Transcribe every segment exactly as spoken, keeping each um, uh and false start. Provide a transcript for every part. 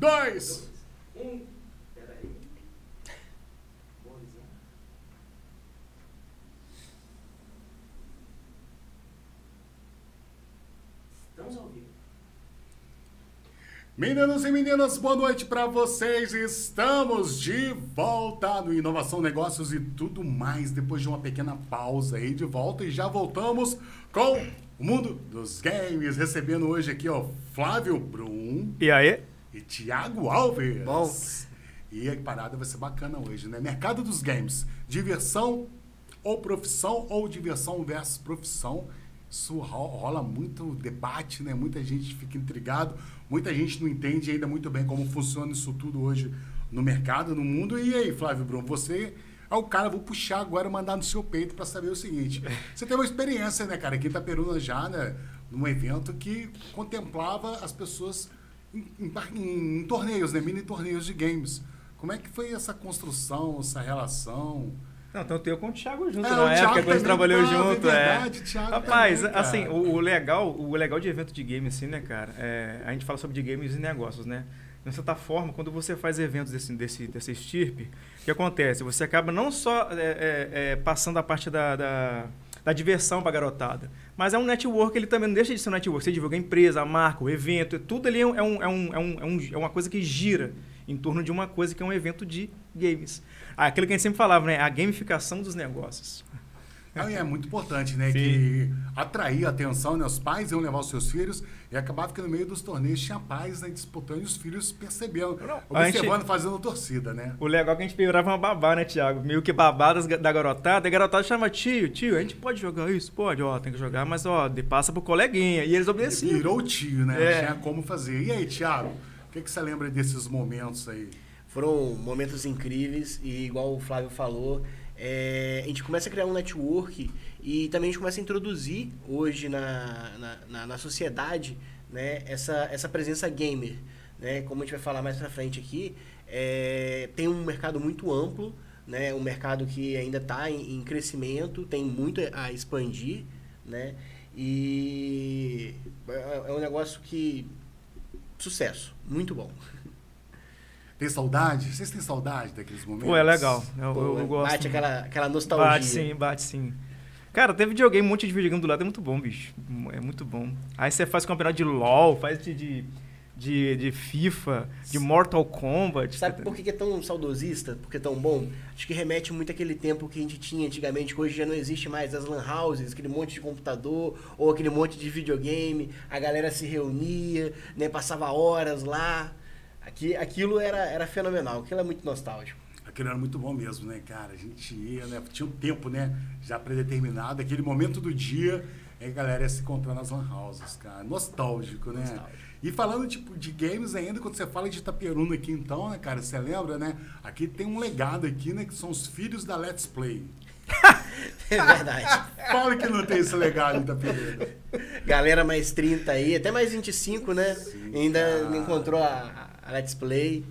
dois, um. Peraí. Estamos ao vivo. Meninos e meninas, boa noite para vocês. Estamos de volta no Inovação, Negócios e tudo mais. Depois de uma pequena pausa aí, de volta e já voltamos com o mundo dos games. Recebendo hoje aqui, ó, Flávio Brum. E aí? E Thiago Alves. Bom. E a parada vai ser bacana hoje, né? Mercado dos games. Diversão ou profissão, ou diversão versus profissão. Isso rola muito debate, né? Muita gente fica intrigado, muita gente não entende ainda muito bem como funciona isso tudo hoje no mercado, no mundo. E aí, Flávio Brum, você é o cara, vou puxar agora, mandar no seu peito para saber o seguinte. Você teve uma experiência, né, cara, aqui em Itaperuna já, né? Num evento que contemplava as pessoas em, em, em, em torneios, né? Mini torneios de games. Como é que foi essa construção, essa relação? Não, tanto eu quanto o Thiago junto, é, na época que a gente trabalhou junto. É verdade, Thiago. Rapaz, também, assim, o, o, legal, o legal de evento de game, assim, né, cara, é, a gente fala sobre de games e negócios, né? De certa forma, quando você faz eventos desse, desse, desse estirpe, o que acontece? Você acaba não só é, é, é, passando a parte da, da, da diversão para a garotada, mas é um network, ele também não deixa de ser um network. Você divulga a empresa, a marca, o evento, tudo ali é, um, é, um, é, um, é, um, é uma coisa que gira em torno de uma coisa que é um evento de games. Aquilo que a gente sempre falava, né? A gamificação dos negócios. Não, e é muito importante, né? Sim. Que atrair a atenção, né? Os pais iam levar os seus filhos e acabava ficando no meio dos torneios, tinha pais, né, disputando, e os filhos percebendo, não, observando, gente, fazendo torcida, né? O legal é que a gente virava uma babá, né, Thiago? Meio que babá das, da garotada. A garotada chama, tio, tio, a gente pode jogar isso? Pode, ó, tem que jogar, mas ó, de passa pro coleguinha. E eles obedeciam. Virou o tio, né? É. Não tinha como fazer. E aí, Thiago? O que, que você lembra desses momentos aí? Foram momentos incríveis e, igual o Flávio falou, é, a gente começa a criar um network e também a gente começa a introduzir hoje na, na, na, na sociedade, né, essa, essa presença gamer. Né? Como a gente vai falar mais pra frente aqui, é, tem um mercado muito amplo, né, um mercado que ainda está em, em crescimento, tem muito a expandir, né, e é um negócio que... Sucesso. Muito bom. Tem saudade? Vocês têm saudade daqueles momentos? Pô, é legal. Eu, Pô, eu, eu gosto. Bate aquela, aquela nostalgia. Bate sim, bate sim. Cara, teve videogame, um monte de videogame do lado. É muito bom, bicho. É muito bom. Aí você faz campeonato de LOL, faz de, de, de, de FIFA, de Mortal Kombat. Sabe por que é tão saudosista? Porque é tão bom? Acho que remete muito àquele tempo que a gente tinha antigamente, que hoje já não existe mais, as lan houses, aquele monte de computador, ou aquele monte de videogame, a galera se reunia, né, passava horas lá. Aqui, aquilo era, era fenomenal, aquilo era muito nostálgico. Aquilo era muito bom mesmo, né, cara? A gente ia, né? Tinha um tempo, né, já predeterminado, aquele momento do dia, aí a galera ia se encontrar nas lan houses, cara. Nostálgico, né? Nostálgico. E falando, tipo, de games ainda, quando você fala de Itaperuna aqui, então, né, cara, você lembra, né? Aqui tem um legado aqui, né, que são os filhos da Let's Play. É verdade. Fala que não tem esse legado em Itaperuna. Galera mais trinta aí, até mais vinte e cinco, né? Sim, ainda cara. Encontrou a, a Let's Play.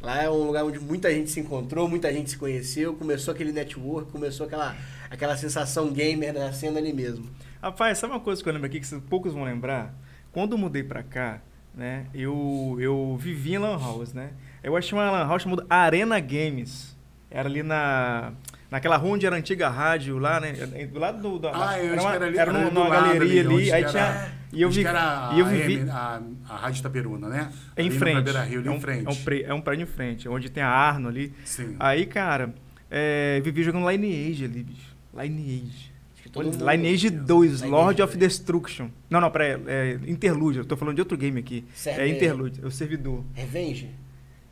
Lá é um lugar onde muita gente se encontrou, muita gente se conheceu, começou aquele network, começou aquela, aquela sensação gamer na cena ali mesmo. Rapaz, sabe uma coisa que eu lembro aqui, que poucos vão lembrar? Quando eu mudei pra cá, né, eu, eu vivi em lan house, né? Eu achei uma lan house chamada Arena Games. Era ali na... Naquela rua onde era a antiga rádio lá, né? Do lado do... do ah, eu acho que era ali. Era numa, numa galeria ali. Aí tinha... E eu vi... E eu vivi... A, a Rádio Itaperuna, né? É em frente. É um, frente. É, um pre, é um prédio em frente, onde tem a Arno ali. Sim. Aí, cara, é, vivi jogando Lineage ali, bicho. Lineage. Lineage dois, Lord of Destruction. Não, não, peraí. É, Interlude. Eu tô falando de outro game aqui. Certo. É Interlude. É o servidor. Revenge?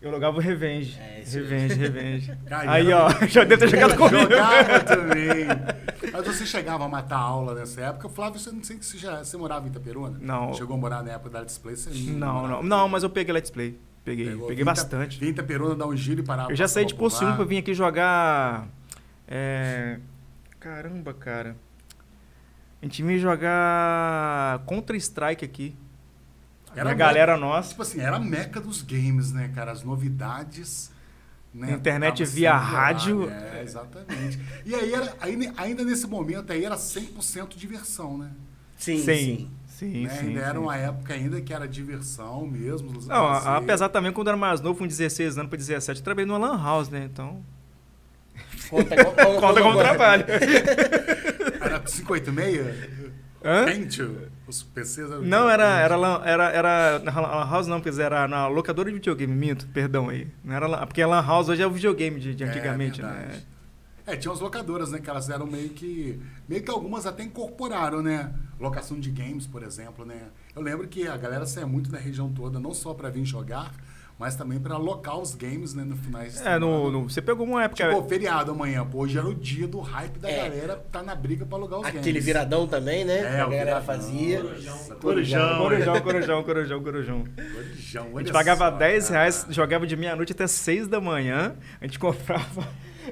Eu jogava o Revenge. É, Revenge, Revenge. Cara, aí, ó, já deve ter jogado comigo. Jogava também. Mas você chegava a matar a aula nessa época. Flávio, você não sei se já, você morava em Itaperuna? Não. Chegou a morar na época da Let's Play? Você não, não. Não, não, mas eu peguei Let's Play. Peguei, Pegou. peguei Vinta, bastante. Vim em Itaperuna, dar um giro e parava. Eu já saí de Pocinho pra vir aqui jogar... É, caramba, cara. A gente vinha jogar Counter-Strike aqui. Era a galera meca, nossa. Tipo assim, era a meca dos games, né, cara? As novidades. Né? Internet via rádio. É, exatamente. E aí, era, ainda nesse momento, aí era cem por cento diversão, né? Sim, sim. sim. Sim, né? Sim, ainda sim. Era uma época ainda que era diversão mesmo. Não, a, apesar também, quando eu era mais novo, com dezesseis anos para dezessete, eu trabalhei numa lan house, né? Então... Conta, conta, conta, conta como trabalho. Era cinco oito seis? Hã? Os P Cs eram... Não, era, era, era, era na lan house não, porque era na locadora de videogame, minto, perdão aí. Não era, porque a lan house hoje é o videogame de, de antigamente, é, né? É, tinha as locadoras, né, que elas eram meio que... Meio que algumas até incorporaram, né? Locação de games, por exemplo, né? Eu lembro que a galera saia muito da região toda, não só para vir jogar, mas também para alocar os games, né, no final de semana. É, no, no, você pegou uma época... Tipo, feriado amanhã, pô, hoje era o dia do hype da é. galera tá na briga para alugar os Aquele games. Aquele viradão também, né? É, a o galera fazia. Corujão, corujão, corujão, corujão, corujão. Corujão, a gente pagava só, dez reais, cara. Jogava de meia-noite até seis da manhã, a gente comprava...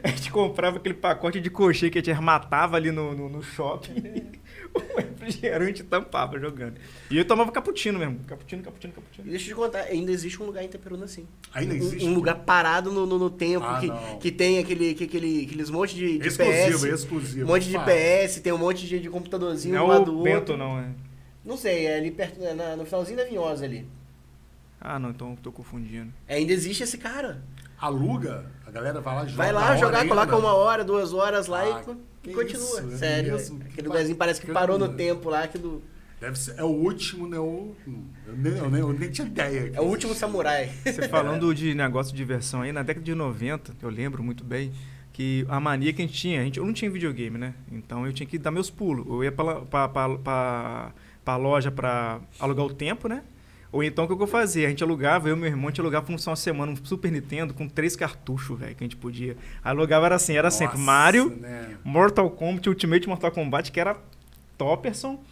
A gente comprava aquele pacote de coxinha que a gente matava ali no, no, no shopping. O refrigerante tampava jogando. E eu tomava cappuccino mesmo. Cappuccino, cappuccino, cappuccino. Deixa eu te contar, ainda existe um lugar em Itaperuna assim. Ainda um, existe? Um lugar parado no, no, no tempo, ah, que, que tem aquele, que, aquele, aqueles monte de, de exclusivo, P S. Exclusivo, um monte de P S, tem um monte de, de computadorzinho não do lado do Bento, outro. Não é o Bento, não, é? Não sei, é ali perto, é na, no finalzinho da Vinhosa ali. Ah, não, então tô confundindo. Ainda existe esse cara. Aluga, a galera vai lá jogar. Vai lá jogar, coloca uma hora, duas horas lá ah, e continua. Isso, sério. Isso, aquele que lugarzinho bacana. Parece que parou no tempo lá. Que do... Deve ser, é o último, né? O, eu, nem, eu, nem, eu nem tinha ideia. É o último samurai. Você falando de negócio de diversão aí, na década de noventa, eu lembro muito bem que a mania que a gente tinha, a gente, eu não tinha videogame, né? Então eu tinha que dar meus pulos. Eu ia pra, pra, pra, pra, pra loja pra alugar o tempo, né? Ou então, o que eu fazia? A gente alugava, eu e meu irmão, a gente alugava por uma semana um Super Nintendo com três cartuchos, velho, que a gente podia. Alugava era assim, era Nossa, sempre Mario, né? Mortal Kombat, Ultimate Mortal Kombat, que era Topperson.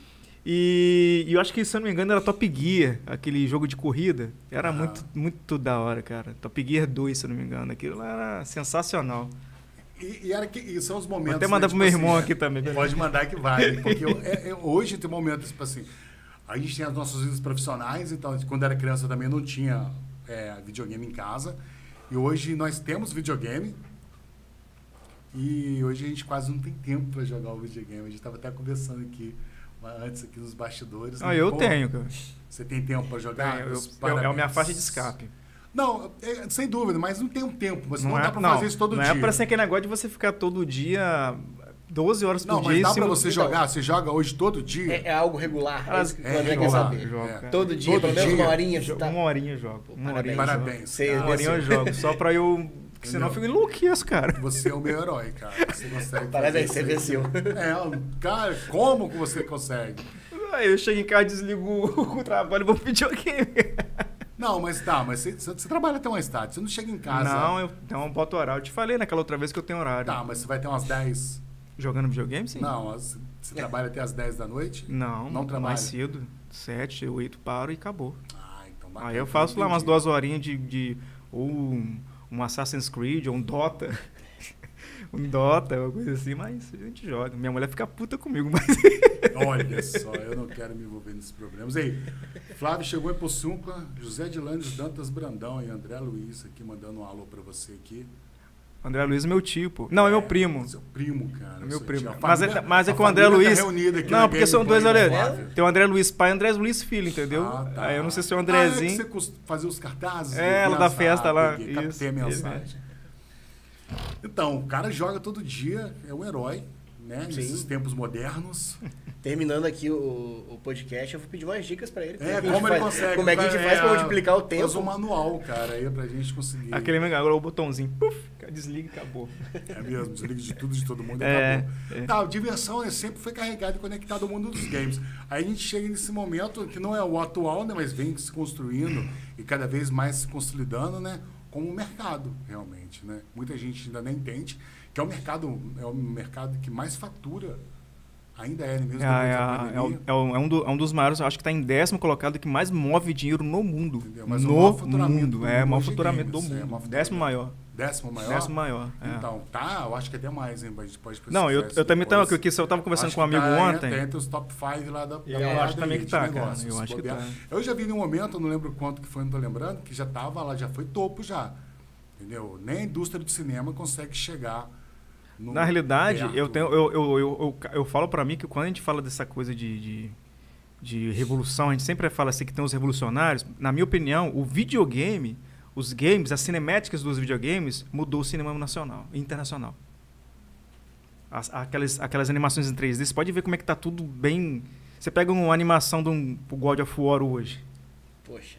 E, e eu acho que, se eu não me engano, era Top Gear, aquele jogo de corrida. Era ah. muito, muito da hora, cara. Top Gear dois, se eu não me engano. Aquilo lá era sensacional. E, e, era que, e são os momentos... Vou até mandar né, pro tipo meu irmão assim, aqui também. Pode mandar que vai, porque eu, é, eu, hoje tem momentos, tipo assim... A gente tinha as nossas vidas profissionais, então, quando era criança também não tinha é, videogame em casa. E hoje nós temos videogame. E hoje a gente quase não tem tempo para jogar o videogame. A gente estava até conversando aqui, antes aqui nos bastidores. Ah, né? Eu Pô, tenho, cara. Você tem tempo para jogar? Tenho, eu, é a minha faixa de escape. Não, é, sem dúvida, mas não tem um tempo. Você não, não é, dá para fazer isso todo não dia. Não é para ser aquele negócio de você ficar todo dia... doze horas por não, dia. Não, mas dá pra você então, jogar? Você joga hoje todo dia? É, é algo regular. É, é regular. Quer saber. Jogo, é. Todo dia, todo pelo menos dia. Uma horinha. Jo tá... Uma horinha eu jogo. Uma Parabéns. Horinha Parabéns, eu jogo. Uma horinha eu jogo. Só pra eu... Porque senão eu fico enlouqueço, cara. Você é o meu herói, cara. Você consegue. Parabéns, você venceu. É, cara, como que você consegue? Eu chego em casa, desligo o trabalho e vou pedir o quê? Não, mas tá, mas você, você trabalha até mais tarde. Você não chega em casa... Não, eu, eu boto horário. Eu te falei naquela outra vez que eu tenho horário. Tá, mas você vai ter umas dez... Jogando videogame, sim? Não, você trabalha até as dez da noite? Não, não trabalha. Mais cedo. sete, oito, paro e acabou. Ah, então bacana. Aí eu faço lá umas duas horinhas de... de ou um, um Assassin's Creed, ou um Dota. um Dota, uma coisa assim, mas a gente joga. Minha mulher fica puta comigo, mas... Olha só, eu não quero me envolver nesses problemas. Aí, Flávio chegou em Poçunca, José de Landes, Dantas Brandão e André Luiz aqui, mandando um alô pra você aqui. André Luiz é meu tio, pô. Não, é, é meu primo. Seu primo, cara. É meu primo. Mas, família, é, mas é que o André Luiz... Tá aqui não, porque são dois... Olha, tem o André Luiz pai e o André Luiz filho, entendeu? Ah, tá. Aí eu não sei se é o Andrezinho... Ah, é que você costuma fazer os cartazes? É, ela da festa lá. Isso. A mensagem. Então, o cara joga todo dia, é um herói, né? Sim. Nesses tempos modernos. Terminando aqui o, o podcast, eu vou pedir umas dicas pra ele. É, como ele faz, consegue. Como é que a gente é, faz pra multiplicar o tempo. Faz um manual, cara, aí pra gente conseguir. Aquele mesmo, agora o botãozinho, puf, desliga e acabou. É mesmo, desliga de tudo, de todo mundo e é, acabou. É. Tá, diversão né, sempre foi carregada e conectada ao mundo dos games. Aí a gente chega nesse momento, que não é o atual, né, mas vem se construindo e cada vez mais se consolidando, né, como um mercado, realmente, né. Muita gente ainda nem entende que é o mercado, é o mercado que mais fatura. Ainda é, mesmo. É, é, é, o, é, um, é, um do, é um dos maiores, acho que está em décimo colocado, que mais move dinheiro no mundo. Entendeu? Mas no o maior mundo, mundo. É, o maior faturamento do mundo. É, maior décimo maior. Décimo maior? Décimo maior. É. Então, tá, eu acho que até mais, hein? A gente pode Não, eu, eu também estava conversando acho com um amigo tá, ontem. É, entre os top cinco lá da. Eu, da eu acho também que tá, negócio, cara. Eu acho que tá. Eu já vi num momento, eu não lembro quanto que foi, não estou lembrando, que já estava lá, já foi topo já. Entendeu? Nem a indústria do cinema consegue chegar. No Na realidade, eu, tenho, eu, eu, eu, eu, eu falo para mim que quando a gente fala dessa coisa de, de, de revolução, a gente sempre fala assim que tem os revolucionários. Na minha opinião, o videogame, os games, as cinemáticas dos videogames mudou o cinema nacional e internacional. As, aquelas, aquelas animações em três D, você pode ver como é que tá tudo bem... Você pega uma animação do um, God of War hoje. Poxa.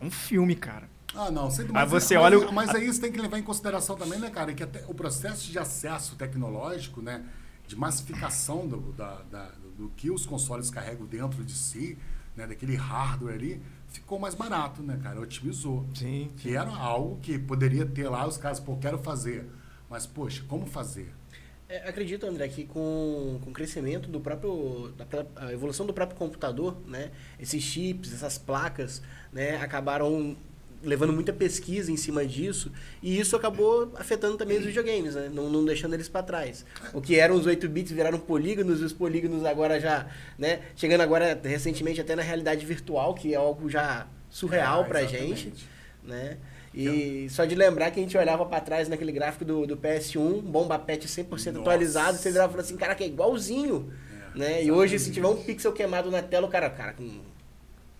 É um filme, cara. Ah, não. Mas, aí você mas, olha o... mas aí você tem que levar em consideração também, né, cara? Que até o processo de acesso tecnológico, né? De massificação do, da, da, do que os consoles carregam dentro de si, né, daquele hardware ali, ficou mais barato, né, cara? Otimizou. Sim. Que era algo que poderia ter lá, os caras, pô, quero fazer. Mas, poxa, como fazer? É, acredito, André, que com, com o crescimento do próprio... Da, a evolução do próprio computador, né? Esses chips, essas placas, né? Acabaram... levando muita pesquisa em cima disso, e isso acabou afetando também os videogames, né? Não, não deixando eles para trás. O que eram os oito bits viraram polígonos, e os polígonos agora já, né? Chegando agora recentemente até na realidade virtual, que é algo já surreal é, pra gente, né? E então, só de lembrar que a gente olhava para trás naquele gráfico do, do P S um, bomba patch cem por cento nossa. Atualizado, você virava e falava assim, caraca, é igualzinho, é, né? E hoje, se tiver um pixel queimado na tela, o cara, cara,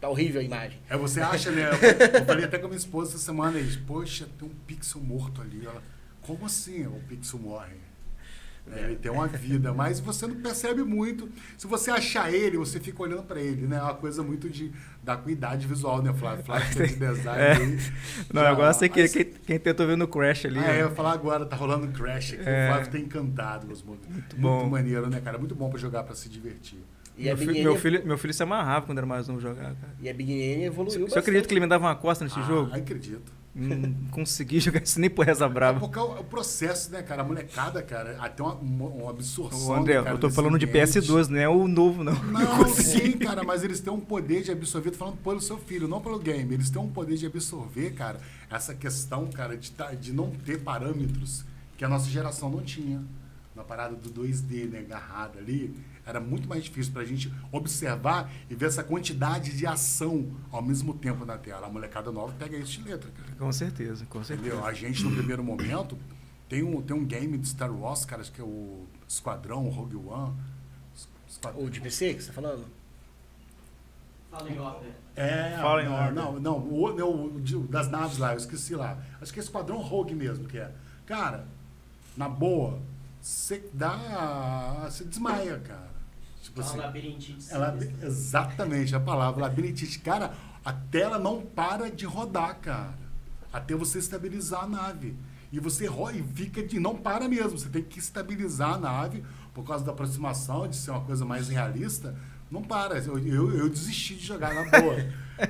tá horrível a imagem. É, você acha, né? Eu falei até com a minha esposa essa semana, e, poxa, tem um pixel morto ali. Ela, como assim o pixel morre? É, ele tem uma vida, mas você não percebe muito. Se você achar ele, você fica olhando para ele, né? É uma coisa muito de, da cuidade visual, né, Flávio? Flávio tem de design é. Aí. Não, já, agora sei que quem, quem tentou ver no Crash ali. Ah, né? É, eu ia falar agora, tá rolando Crash aqui. É. O Flávio tá encantado com os movimentos. Muito bom. Muito maneiro, né, cara? Muito bom para jogar, para se divertir. E meu, filho, N... meu, filho, meu filho se amarrava quando era mais novo jogar, cara. E a Big N evoluiu Você, bastante. Você acredita que ele me dava uma costa nesse ah, jogo? Acredito. Não consegui jogar isso nem por reza brava. É o processo, né, cara? A molecada, cara, até uma, uma absorção. Ô, André, cara, eu tô falando ambiente. De P S dois, não é o novo, não. Não, não sim, cara, mas eles têm um poder de absorver, tô falando pelo seu filho, não pelo game. Eles têm um poder de absorver, cara, essa questão, cara, de, de não ter parâmetros que a nossa geração não tinha. Na parada do dois D, né, agarrada ali, era muito mais difícil para a gente observar e ver essa quantidade de ação ao mesmo tempo na tela. A molecada nova pega isso de letra, cara. Com certeza, com certeza. Entendeu? A gente, no primeiro momento, tem um, tem um game de Star Wars, cara, que é o Esquadrão, o Rogue One. Esquadrão. O de P C que você tá falando? Fallen Order. É, Fallen Order. Não, não, o, o, o das naves lá, eu esqueci lá. Acho que é Esquadrão Rogue mesmo que é. Cara, na boa, você dá, você desmaia, cara. Tipo assim, labirintite. Ela, exatamente, a palavra labirintite. Cara, a tela não para de rodar, cara. Até você estabilizar a nave. E você roda e fica de... Não para mesmo. Você tem que estabilizar a nave por causa da aproximação, de ser uma coisa mais realista. Não para. Eu, eu, eu desisti de jogar, na boa.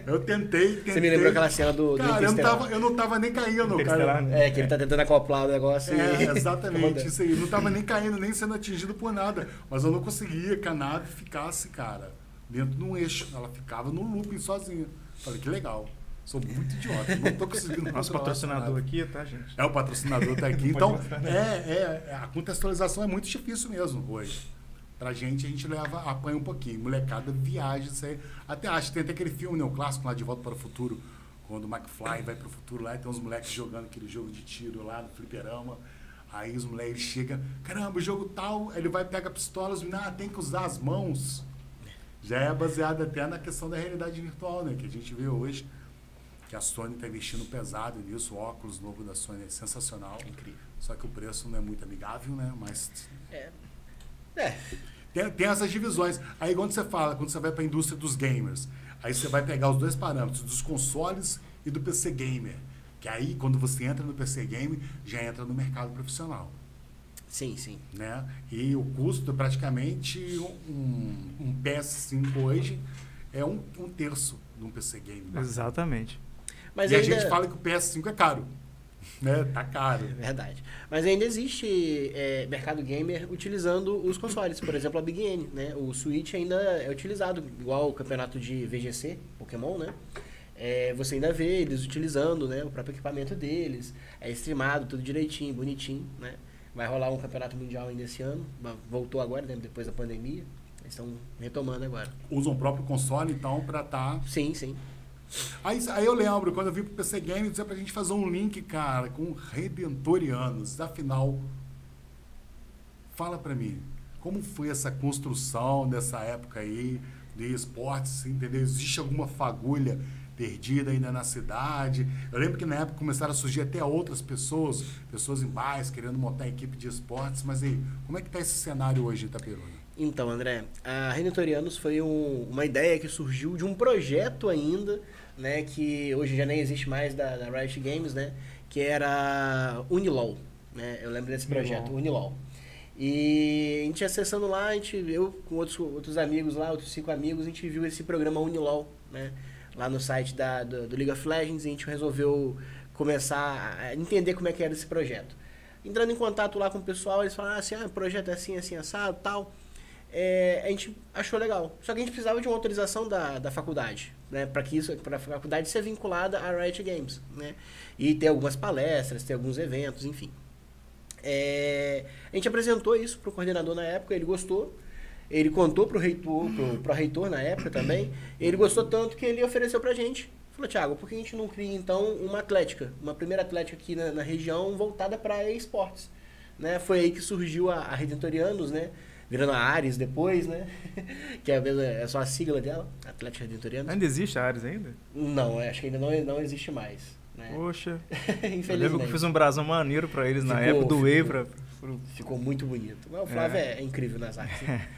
Eu tentei, tentei. Você me lembrou aquela cena do... Cara, do eu, não tava, eu não tava nem caindo, cara. Né? É, que ele tá tentando acoplar o negócio. É, e... exatamente. Isso aí. Eu não tava nem caindo, nem sendo atingido por nada. Mas eu não conseguia que a nave ficasse, cara, dentro de um eixo. Ela ficava no looping sozinha. Falei, que legal. Sou muito idiota. Não tô conseguindo... Nosso patrocinador aqui, tá, gente? É, o patrocinador tá aqui. Então, é, é, a contextualização é muito difícil mesmo hoje. Pra gente, a gente leva, apanha um pouquinho. Molecada, viaja, isso aí. Até acho que tem até aquele filme, né, o clássico lá, De Volta para o Futuro, quando o McFly vai pro futuro lá e tem uns moleques jogando aquele jogo de tiro lá no fliperama. Aí os moleques chegam, caramba, o jogo tal, ele vai, pega pistolas, ah, tem que usar as mãos. Já é baseado até na questão da realidade virtual, né, que a gente vê hoje, que a Sony tá investindo pesado nisso. O óculos novo da Sony é sensacional. Incrível. Só que o preço não é muito amigável, né, mas... É. É. Tem, tem essas divisões. Aí quando você fala, quando você vai para a indústria dos gamers, aí você vai pegar os dois parâmetros, dos consoles e do P C Gamer. Que aí, quando você entra no P C Gamer, já entra no mercado profissional. Sim, sim. Né? E o custo, praticamente, um, um P S cinco hoje é um, um terço de um P C Gamer. Exatamente. Mas e ainda... a gente fala que o P S cinco é caro. Né? Tá caro. É verdade. Mas ainda existe é, mercado gamer utilizando os consoles. Por exemplo, a Big N, né? O Switch ainda é utilizado, igual o campeonato de V G C, Pokémon, né? É, você ainda vê eles utilizando, né, o próprio equipamento deles. É streamado, tudo direitinho, bonitinho, né? Vai rolar um campeonato mundial ainda esse ano. Voltou agora, né, depois da pandemia. Eles estão retomando agora. Usam o próprio console, então, pra tá... Sim, sim. Aí, aí eu lembro, quando eu vim pro P C Game, dizia pra gente fazer um link, cara, com Redentorianos. Afinal, fala pra mim, como foi essa construção nessa época aí, de esportes, entendeu? Existe alguma fagulha perdida ainda na cidade. Eu lembro que na época começaram a surgir até outras pessoas, pessoas em bairros querendo montar equipe de esportes. Mas aí, como é que está esse cenário hoje em Itaperuna? Então, André, a Redentorianos foi um, uma ideia que surgiu de um projeto ainda, né, que hoje já nem existe mais, da, da Riot Games, né, que era Unilol, né? Eu lembro desse projeto, Unilol. E a gente acessando lá, a gente, eu com outros, outros amigos lá, outros cinco amigos, a gente viu esse programa Unilol, né? Lá no site da, do, do League of Legends, e a gente resolveu começar a entender como é que era esse projeto. Entrando em contato lá com o pessoal, eles falaram assim, ah, o projeto é assim, assim, assado, tal. É, a gente achou legal. Só que a gente precisava de uma autorização da, da faculdade, né? Para que isso, para a faculdade ser vinculada à Riot Games, né? E ter algumas palestras, ter alguns eventos, enfim. É, a gente apresentou isso para o coordenador na época, ele gostou. Ele contou pro reitor, pro, pro reitor na época também. Ele gostou tanto que ele ofereceu pra gente. Falou, Thiago, por que a gente não cria então uma atlética? Uma primeira atlética aqui na, na região voltada para esportes, né? Foi aí que surgiu a, a Redentorianos, né? Virando a Ares depois, né? Que é, é só a sigla dela, Atlética Redentorianos. Ainda existe a Ares ainda? Não, acho que ainda não, não existe mais, né? Poxa, infelizmente. Eu lembro que eu fiz um brasão maneiro pra eles ficou, na época, doei pra... Ficou muito bonito. Mas o Flávio é, é incrível nas artes. Né?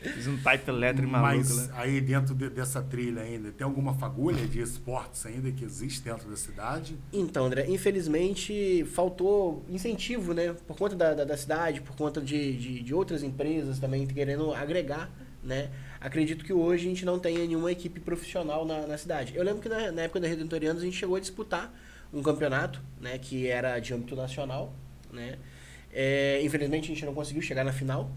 Fiz um title letter maluco. Mas né? Aí dentro de, dessa trilha ainda, tem alguma fagulha de esportes ainda que existe dentro da cidade? Então, André, infelizmente faltou incentivo, né? Por conta da, da, da cidade, por conta de, de, de outras empresas também querendo agregar, né? Acredito que hoje a gente não tenha nenhuma equipe profissional na, na cidade. Eu lembro que na, na época da Redentorianos a gente chegou a disputar um campeonato, né? Que era de âmbito nacional, né? É, infelizmente a gente não conseguiu chegar na final,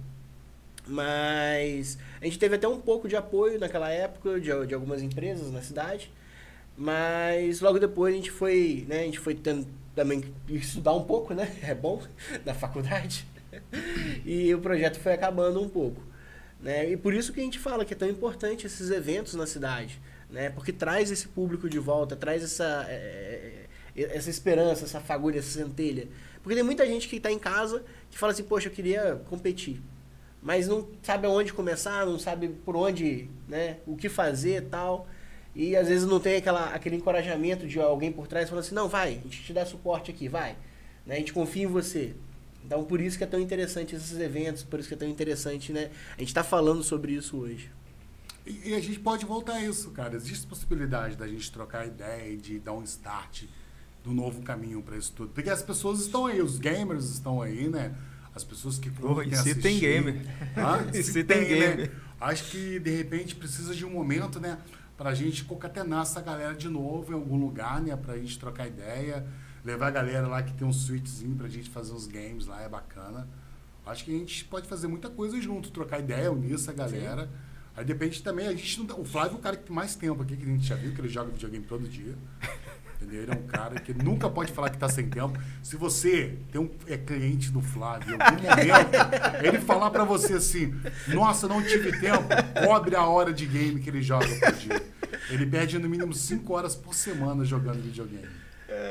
mas a gente teve até um pouco de apoio naquela época de, de algumas empresas na cidade, mas logo depois a gente foi, né, a gente foi tendo, também estudar um pouco, né, é bom, na faculdade, e o projeto foi acabando um pouco, né, e por isso que a gente fala que é tão importante esses eventos na cidade, né, porque traz esse público de volta, traz essa, essa esperança, essa fagulha, essa centelha. Porque tem muita gente que está em casa que fala assim, poxa, eu queria competir, mas não sabe aonde começar, não sabe por onde, né, o que fazer e tal. E às vezes não tem aquela, aquele encorajamento de alguém por trás falando assim, não, vai, a gente te dá suporte aqui, vai. Né, a gente confia em você. Então por isso que é tão interessante esses eventos, por isso que é tão interessante, né? A gente está falando sobre isso hoje. E, e a gente pode voltar a isso, cara. Existe possibilidade da gente trocar ideia e de dar um start do novo caminho para isso tudo. Porque as pessoas estão aí, os gamers estão aí, né? As pessoas que curtem assistir. E se tem gamer. Ah, e se, se tem, tem gamer. Né? Acho que, de repente, precisa de um momento, né? Para a gente concatenar essa galera de novo em algum lugar, né? Para a gente trocar ideia. Levar a galera lá que tem um suítezinho para a gente fazer uns games lá, é bacana. Acho que a gente pode fazer muita coisa junto. Trocar ideia, unir essa galera. Sim. Aí, depende também, a gente não... O Flávio é o cara que tem mais tempo aqui, que a gente já viu, que ele joga videogame todo dia. Entendeu? Ele é um cara que nunca pode falar que está sem tempo. Se você tem um, é cliente do Flávio, em algum momento, ele falar para você assim, nossa, não tive tempo, cobre a hora de game que ele joga por dia. Ele perde no mínimo cinco horas por semana jogando videogame.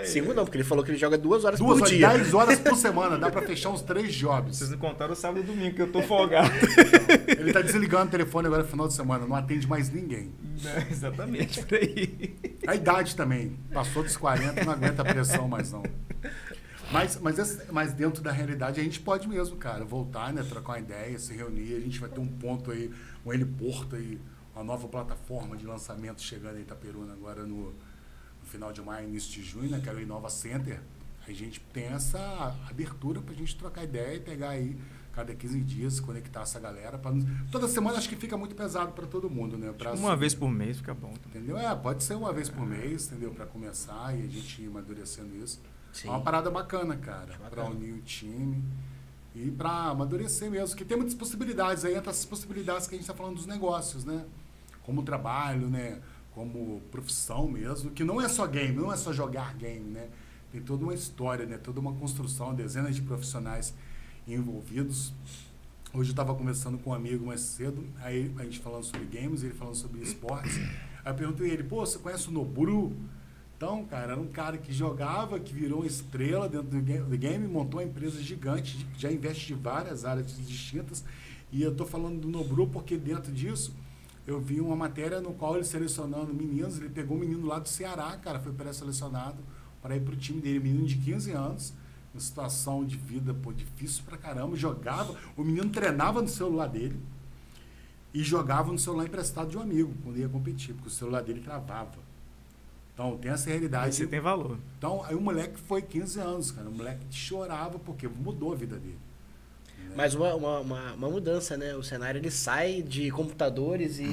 cinco não, porque ele falou que ele joga duas horas por dia. dez horas por semana, dá para fechar uns três jobs. Vocês não contaram o sábado e domingo, que eu tô folgado. Não, ele tá desligando o telefone agora no final de semana, não atende mais ninguém. Não, exatamente, por aí. A idade também, passou dos quarenta, não aguenta a pressão mais não. Mas, mas, mas dentro da realidade a gente pode mesmo, cara, voltar, né, trocar uma ideia, se reunir, a gente vai ter um ponto aí, um heliporto aí, uma nova plataforma de lançamento chegando em Itaperuna agora no... final de maio, início de junho, né, que era o Inova Center. A gente tem essa abertura para a gente trocar ideia e pegar aí cada quinze dias, conectar essa galera. Pra... Toda semana acho que fica muito pesado para todo mundo, né? Pra... Uma vez por mês fica bom. Também. Entendeu? É, pode ser uma vez por mês, entendeu? Para começar e a gente ir amadurecendo isso. Sim. É uma parada bacana, cara, para unir o time e para amadurecer mesmo, que tem muitas possibilidades aí, entre essas possibilidades que a gente está falando dos negócios, né? Como trabalho, né? Como profissão mesmo, que não é só game, não é só jogar game, né? Tem toda uma história, né? Toda uma construção, dezenas de profissionais envolvidos. Hoje eu estava conversando com um amigo mais cedo, aí a gente falando sobre games, ele falando sobre esportes. Aí eu perguntei a ele, pô, você conhece o Nobru? Então, cara, era um cara que jogava, que virou uma estrela dentro do game, do game montou uma empresa gigante, já investe em várias áreas distintas. E eu estou falando do Nobru porque dentro disso... eu vi uma matéria no qual ele selecionando meninos, ele pegou um menino lá do Ceará, cara, foi pré-selecionado para ir pro time dele, menino de quinze anos, em situação de vida, pô, difícil pra caramba, jogava, o menino treinava no celular dele e jogava no celular emprestado de um amigo, quando ia competir, porque o celular dele travava. Então, tem essa realidade. Aí você tem valor. Então, aí o moleque foi quinze anos, cara, o moleque chorava porque mudou a vida dele. Mas uma, uma, uma, uma mudança, né? O cenário, ele sai de computadores e, e,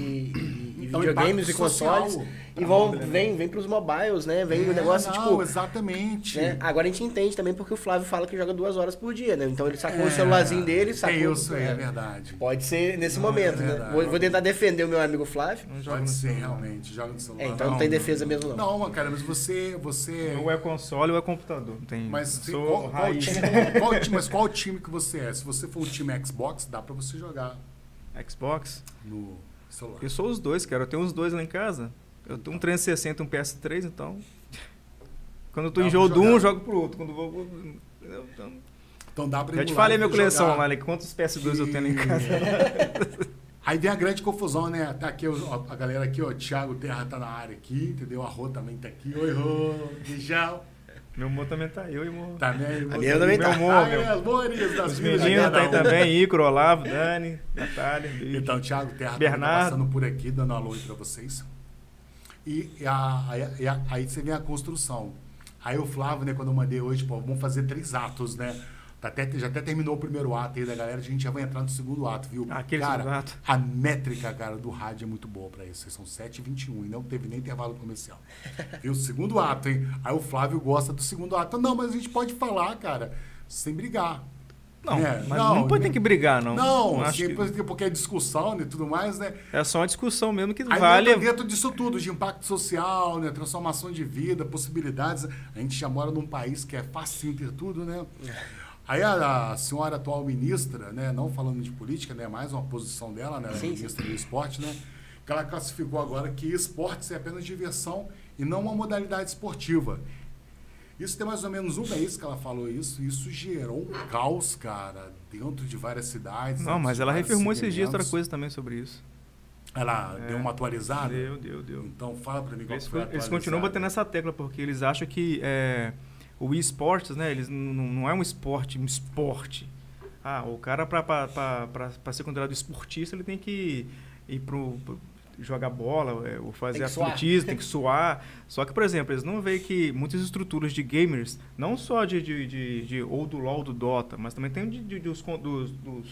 e então, videogames e consoles e vão, vem, vem para os mobiles, né? Vem é, o negócio, não, tipo... exatamente. Né? Agora a gente entende também porque o Flávio fala que joga duas horas por dia, né? Então ele sacou é, o celularzinho dele, sacou... É isso, é, é verdade. Pode ser nesse não, momento, é né? Vou, vou tentar defender o meu amigo Flávio. Não joga Pode ser, celular. realmente, joga no celular. É, então não, não tem defesa mesmo, não. Não, cara, mas você... você... Ou é console ou é computador. Tem... Mas, qual, qual time, qual, mas qual time que você é? Se você for o time Xbox, dá pra você jogar Xbox no celular. Eu sou os dois, cara. Eu tenho os dois lá em casa. Eu tenho um trezentos e sessenta e um P S três, então... Quando eu tô em jogo de um, eu jogo pro outro. Quando eu vou... Eu... Então dá pra... Eu te falei minha coleção, Mali, quantos P S dois e... eu tenho lá em casa. Aí vem a grande confusão, né? Tá aqui ó, a galera aqui, ó. Thiago Terra tá na área aqui, entendeu? A Rô também tá aqui. Oi, Rô. Tchau. Meu amor também tá, eu e o amor. Tá, né? A minha também tá. Amor, ah, meu. É, amores das meninas. Meninas tem também, Icro, Olavo, Dani, Natália. Bicho. Então, Thiago Terra Bernardo. Tá passando por aqui, dando alô aí pra vocês. E, e, a, e a, aí você vem a construção. Aí o Flávio, né, quando eu mandei hoje, pô, vamos fazer três atos, né? Tá até, já até terminou o primeiro ato aí da galera, a gente já vai entrar no segundo ato, viu? Aquele cara, segundo ato. A métrica, cara, do rádio é muito boa pra isso. São sete e vinte e um e não teve nem intervalo comercial. Viu? Segundo ato, hein? Aí o Flávio gosta do segundo ato. Não, mas a gente pode falar, cara, sem brigar. Não, é, mas não, não pode ter que brigar, não. Não, não assim, que... porque é discussão e né, tudo mais, né? É só uma discussão mesmo que aí vale... Dentro disso tudo, de impacto social, né, transformação de vida, possibilidades. A gente já mora num país que é facinho ter tudo, né? Aí a, a senhora atual ministra, né, não falando de política, né, mais uma posição dela, né, sim, ministra sim. do esporte, né, que ela classificou agora que esportes é apenas diversão e não uma modalidade esportiva. Isso tem mais ou menos um mês que ela falou isso, isso gerou um caos, cara, dentro de várias cidades. Não, mas ela reafirmou esses dias outra coisa também sobre isso. Ela é, deu uma atualizada? Deu, deu, deu. Então fala para mim qual foi a atualizada. Eles continuam batendo essa tecla, porque eles acham que... É, o esportes, né, eles não, não é um esporte, um esporte. Ah, o cara, para ser considerado esportista, ele tem que ir para jogar bola, é, ou fazer atletismo, tem que suar. Só que, por exemplo, eles não veem que muitas estruturas de gamers, não só de, de, de, de ou do LoL, do Dota, mas também tem de, de, dos, dos, dos,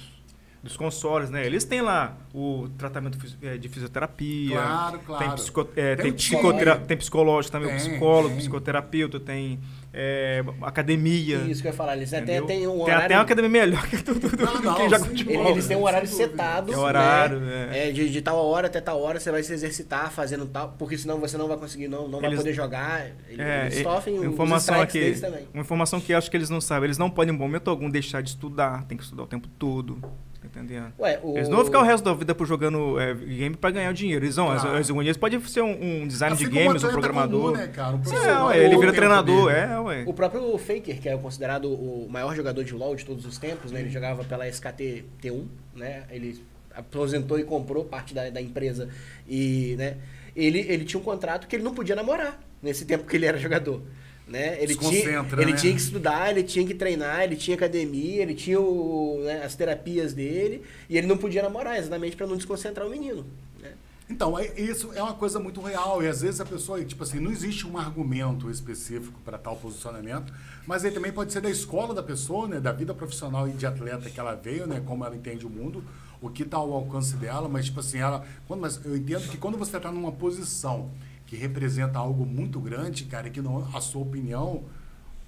dos consoles, né? Eles têm lá o tratamento de fisioterapia, claro, claro. Tem, psico, é, tem, tem, psicotera tem psicológico também, tem, o psicólogo, tem. Psicoterapeuta, tem... É, academia. Isso que eu ia falar, eles até tem um horário. Tem até uma academia melhor que tudo do, do, do, do que joga futebol. Eles têm um horário setado. É horário, né? É. É, de, de tal hora até tal hora você vai se exercitar fazendo tal, porque senão você não vai conseguir, não, não eles, vai poder jogar. Eles, é, eles sofrem informação aqui, deles também. Uma informação que eu acho que eles não sabem, eles não podem em momento algum deixar de estudar, tem que estudar o tempo todo. Entendendo? Ué, o... Eles não vão ficar o resto da vida por jogando é, game para ganhar dinheiro. Eles vão, claro. As unias podem ser um, um designer assim de games, um programador. Comum, né, cara? Um é, ué, ele vira treinador. É, ué. O próprio Faker, que é considerado o maior jogador de LoL de todos os tempos, né? Ele jogava pela S K T T um, né? Ele aposentou e comprou parte da, da empresa. E, né? ele, ele tinha um contrato que ele não podia namorar nesse tempo que ele era jogador. Né? Ele, tinha, né? ele tinha que estudar, ele tinha que treinar, ele tinha academia, ele tinha o, né, as terapias dele e ele não podia namorar, exatamente para não desconcentrar o menino. Né? Então, isso é uma coisa muito real e às vezes a pessoa, tipo assim, não existe um argumento específico para tal posicionamento, mas ele também pode ser da escola da pessoa, né, da vida profissional e de atleta que ela veio, né, como ela entende o mundo, o que está ao alcance dela, mas tipo assim, ela, quando, mas eu entendo que quando você está numa posição que representa algo muito grande, cara, que não, a sua opinião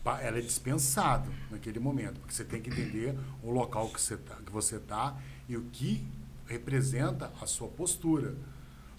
ela é dispensada naquele momento, porque você tem que entender o local que você tá, que você tá e o que representa a sua postura.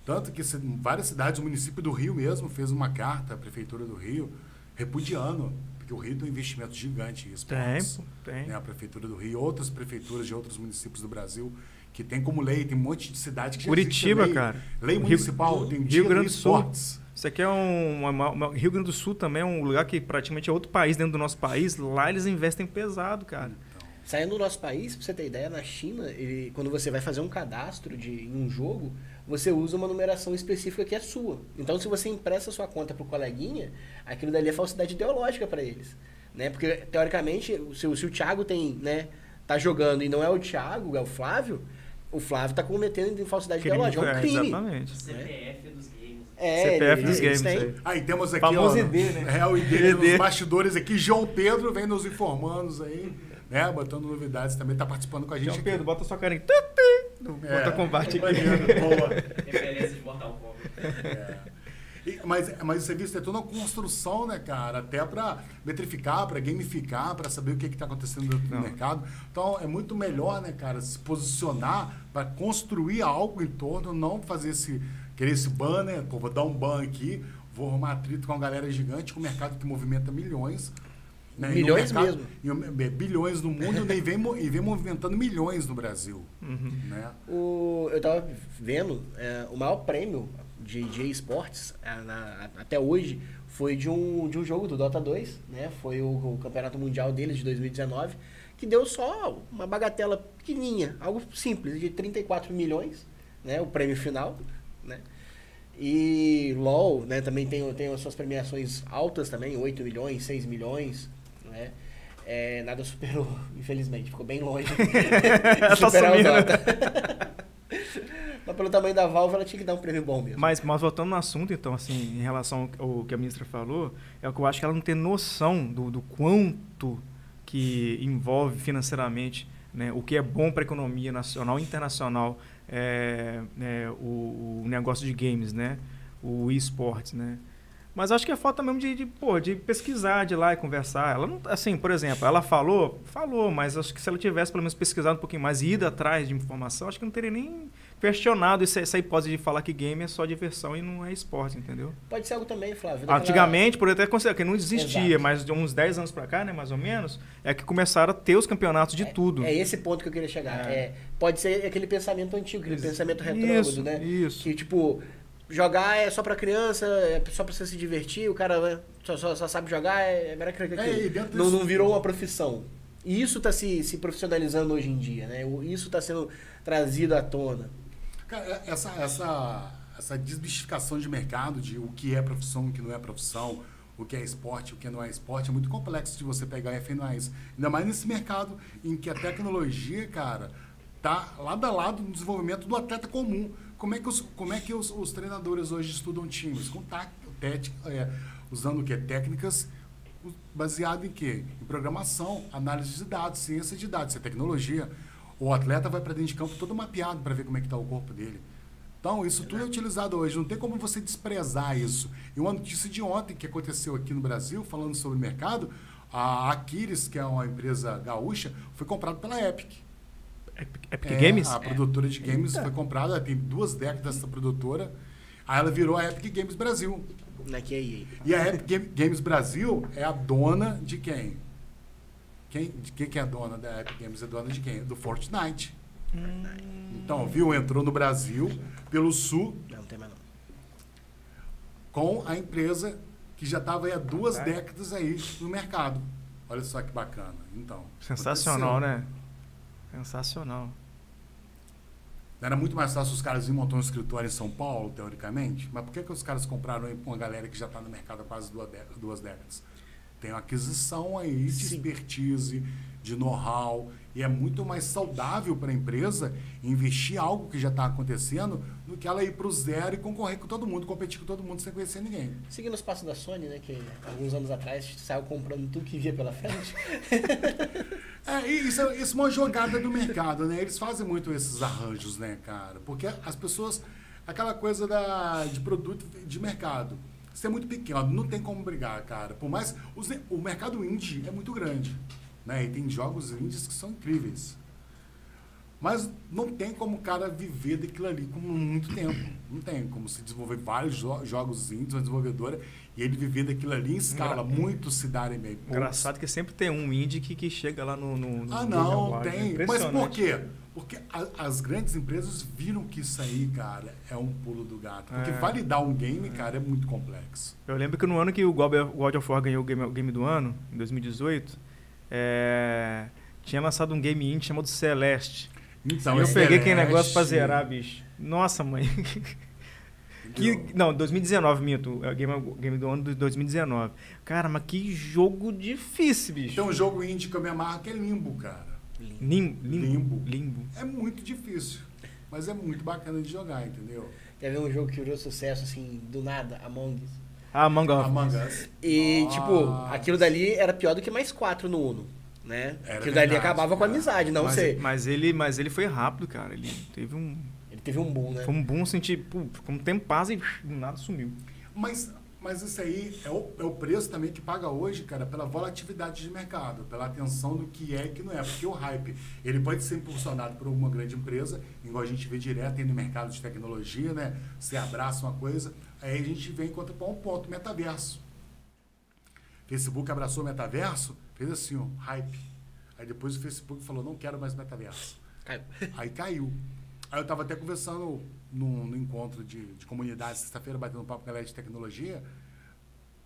Tanto que em várias cidades, o município do Rio mesmo fez uma carta, a Prefeitura do Rio, repudiando, porque o Rio tem um investimento gigante em esportes. Tem, tem. Né? A Prefeitura do Rio, outras prefeituras de outros municípios do Brasil, que tem como lei, tem um monte de cidade que já Curitiba, lei, cara. Lei municipal, Rio, tem um Rio Grande do Sul. Isso aqui é um... Uma, uma, Rio Grande do Sul também é um lugar que praticamente é outro país dentro do nosso país. Lá eles investem pesado, cara. Então. Saindo do nosso país, pra você ter ideia, na China, ele, quando você vai fazer um cadastro de, em um jogo, você usa uma numeração específica que é sua. Então, se você impressa a sua conta para o coleguinha, aquilo dali é falsidade ideológica para eles. Né? Porque, teoricamente, se o, se o Thiago tem, né, tá jogando e não é o Thiago, é o Flávio, o Flávio está cometendo falsidade crime, ideológica. É um crime. Exatamente. O C P F dos games. É, C P F dos games. Aí. aí temos aqui, ó, I D, né? Real I D nos bastidores aqui. João Pedro vem nos informando aí. É, botando novidades também, tá participando com a gente. João Pedro, aqui. Bota sua cara em... É, Mortal Kombat aqui. É, boa. Referência de Mortal Kombat. É. E, mas, mas o serviço é toda uma construção, né, cara? Até pra metrificar, pra gamificar, pra saber o que que tá acontecendo no Não. mercado. Então, é muito melhor, né, cara, se posicionar pra construir algo em torno, não fazer esse... Querer esse ban, né? Pô, vou dar um ban aqui, vou arrumar atrito com uma galera gigante, com um mercado que movimenta milhões. Né? Milhões no mercado, mesmo. Bilhões no mundo e vem, e vem movimentando milhões no Brasil. Uhum. Né? O, eu estava vendo, é, o maior prêmio de, de esportes é, na, até hoje foi de um, de um jogo do Dota dois, né? Foi o, o campeonato mundial deles de dois mil e dezenove, que deu só uma bagatela pequenininha, algo simples, de trinta e quatro milhões, né? O prêmio final, né? E LOL, né, também tem, tem as suas premiações altas também, oito milhões, seis milhões, né? É, nada superou, infelizmente, ficou bem longe de superar o Dota. Mas pelo tamanho da Valve, ela tinha que dar um prêmio bom mesmo. Mas, mas voltando no assunto, então, assim, em relação ao que a ministra falou, é o que eu acho que ela não tem noção do, do quanto que envolve financeiramente, né, o que é bom para a economia nacional e internacional, é, é, o, o negócio de games, né, o esportes, né. Mas acho que é falta mesmo de, de, pô, de pesquisar, de ir lá e conversar. Ela não, assim, por exemplo, ela falou, falou, mas acho que se ela tivesse pelo menos pesquisado um pouquinho mais e ido atrás de informação, acho que não teria nem questionado essa, essa hipótese de falar que game é só diversão e não é esporte, entendeu? Pode ser algo também, Flávio. Antigamente, por até considerar que não existia, Exato. mas de uns dez anos pra cá, né, mais ou menos, é que começaram a ter os campeonatos de é, tudo. É esse ponto que eu queria chegar. É. É, pode ser aquele pensamento antigo, aquele isso, pensamento retrógrado, isso, né? Isso. Que, tipo, jogar é só pra criança, é só pra você se divertir, o cara só, só, só sabe jogar, é mera criança. É, não, não virou uma profissão. E isso tá se, se profissionalizando hoje em dia, né? Isso tá sendo trazido à tona. Essa, essa, essa desmistificação de mercado, de o que é profissão, o que não é profissão, o que é esporte, o que não é esporte, é muito complexo de você pegar referências. Ainda mais nesse mercado em que a tecnologia, cara, tá lado a lado no desenvolvimento do atleta comum. Como é que os, como é que os, os treinadores hoje estudam times? Com tática, é, usando o que? Técnicas baseado em quê? Em programação, análise de dados, ciência de dados, isso é tecnologia. O atleta vai para dentro de campo todo mapeado para ver como é que está o corpo dele. Então, isso tudo é utilizado hoje. Não tem como você desprezar isso. E uma notícia de ontem que aconteceu aqui no Brasil, falando sobre o mercado, a Aquiles, que é uma empresa gaúcha, foi comprada pela Epic. Epic, Epic é, Games? A produtora de games é. foi comprada, tem duas décadas essa produtora. Aí ela virou a Epic Games Brasil. E a Epic Games Brasil é a dona de quem? Quem, de quem que é a dona da Epic Games? É dona de quem? Do Fortnite. Hum. Então, viu? Entrou no Brasil, pelo Sul, não tem mais não. com a empresa que já estava há duas ah, tá. décadas aí no mercado. Olha só que bacana. Então, sensacional, aconteceu. né? Sensacional. Era muito mais fácil os caras irem montar um escritório em São Paulo, teoricamente. Mas por que, que os caras compraram aí uma galera que já está no mercado há quase duas décadas? Duas décadas? Tem uma aquisição aí de Sim. expertise, de know-how. E é muito mais saudável para a empresa investir algo que já está acontecendo do que ela ir para o zero e concorrer com todo mundo, competir com todo mundo sem conhecer ninguém. Seguindo os passos da Sony, né, que alguns anos atrás saiu comprando tudo que via pela frente. é, isso, isso é uma jogada do mercado, né? Eles fazem muito esses arranjos, né, cara? Porque as pessoas... Aquela coisa da, de produto de mercado. Isso é muito pequeno, não tem como brigar, cara. Por mais... Os, o mercado indie é muito grande, né? E tem jogos indies que são incríveis. Mas não tem como o cara viver daquilo ali por muito tempo. Não tem como se desenvolver vários jo jogos indies, uma desenvolvedora, e ele viver daquilo ali em escala, Engra... muito se dar e meio. Engraçado que sempre tem um indie que, que chega lá no... no, no ah, não, tem. É Mas por quê? Porque a, as grandes empresas viram que isso aí, cara, é um pulo do gato. Porque é. validar um game, é. cara, é muito complexo. Eu lembro que no ano que o God of War ganhou o game, o game do ano, em dois mil e dezoito, é, tinha lançado um game indie chamado Celeste. Então, eu peguei aquele negócio pra zerar, bicho. Nossa, mãe. Que, não, dois mil e dezenove, minto. Game, game do ano de dois mil e dezenove. Cara, mas que jogo difícil, bicho. Tem um jogo indie que eu me amarro que é Limbo, cara. Limbo. Limbo. Limbo. Limbo. É muito difícil, mas é muito bacana de jogar, entendeu? Quer ver um jogo que virou sucesso, assim, do nada? Among Us. Ah, Among Us. Among Us. E, nossa, tipo, aquilo dali era pior do que mais quatro no Uno, né? Era aquilo verdade, dali acabava, cara, com a amizade, não mas, sei. Mas ele, mas ele foi rápido, cara. Ele teve um... Teve um boom, né? Foi um boom, senti, pô, como o tempo passa e do nada sumiu. Mas, mas isso aí é o, é o preço também que paga hoje, cara, pela volatilidade de mercado, pela atenção do que é e que não é. Porque o hype, ele pode ser impulsionado por alguma grande empresa, igual a gente vê direto aí no mercado de tecnologia, né? Você abraça uma coisa, aí a gente vem enquanto um ponto, metaverso. Facebook abraçou o metaverso, fez assim, ó, hype. Aí depois o Facebook falou, não quero mais metaverso. Caiu. Aí caiu. Aí eu estava até conversando no, no encontro de, de comunidade, sexta-feira, batendo papo com a galera de tecnologia,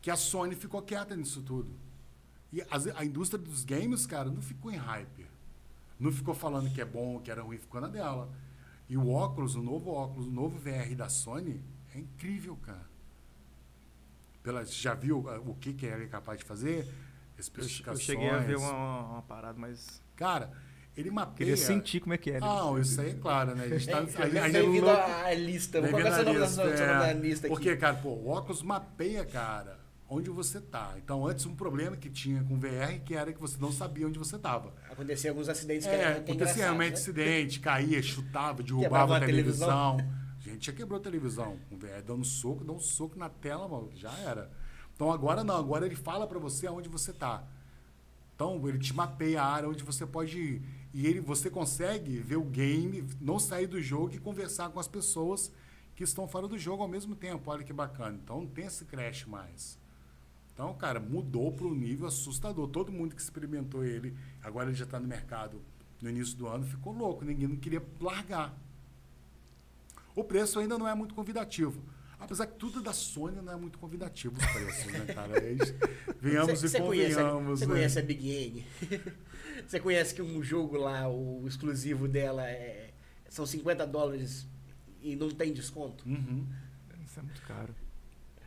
que a Sony ficou quieta nisso tudo. E as, a indústria dos games, cara, não ficou em hype. Não ficou falando que é bom, que era ruim, ficou na dela. E o óculos, o novo óculos, o novo V R da Sony, é incrível, cara. Pela, já viu o que, que ele é capaz de fazer? Especificações. Eu cheguei a ver uma, uma parada, mas... Cara... Ele mapeia... Queria sentir como é que é. Ah, né? Isso aí é claro, né? A gente tá... Devido à lista. Qual é a sua da lista aqui? Porque, cara, pô, o óculos mapeia, cara, onde você tá. Então, antes, um problema que tinha com o V R, que era que você não sabia onde você tava. Acontecia alguns acidentes. É, acontecia realmente, né? Acidente, caía, chutava, derrubava a televisão. televisão. A gente já quebrou a televisão. O V R dando um soco, dá um soco na tela, mano, já era. Então, agora não. Agora ele fala pra você aonde você tá. Então, ele te mapeia a área onde você pode ir. E ele, você consegue ver o game, não sair do jogo e conversar com as pessoas que estão fora do jogo ao mesmo tempo. Olha que bacana. Então, não tem esse crash mais. Então, cara, mudou para um nível assustador. Todo mundo que experimentou ele, agora ele já está no mercado no início do ano, ficou louco. Ninguém não queria largar. O preço ainda não é muito convidativo. Apesar que tudo da Sony não é muito convidativo os preços, né, cara? Venhamos cê, e cê convenhamos. Você conhece, né? Conhece a Big N? Você conhece que um jogo lá, o exclusivo dela, é, são cinquenta dólares e não tem desconto? Uhum. Isso é muito caro.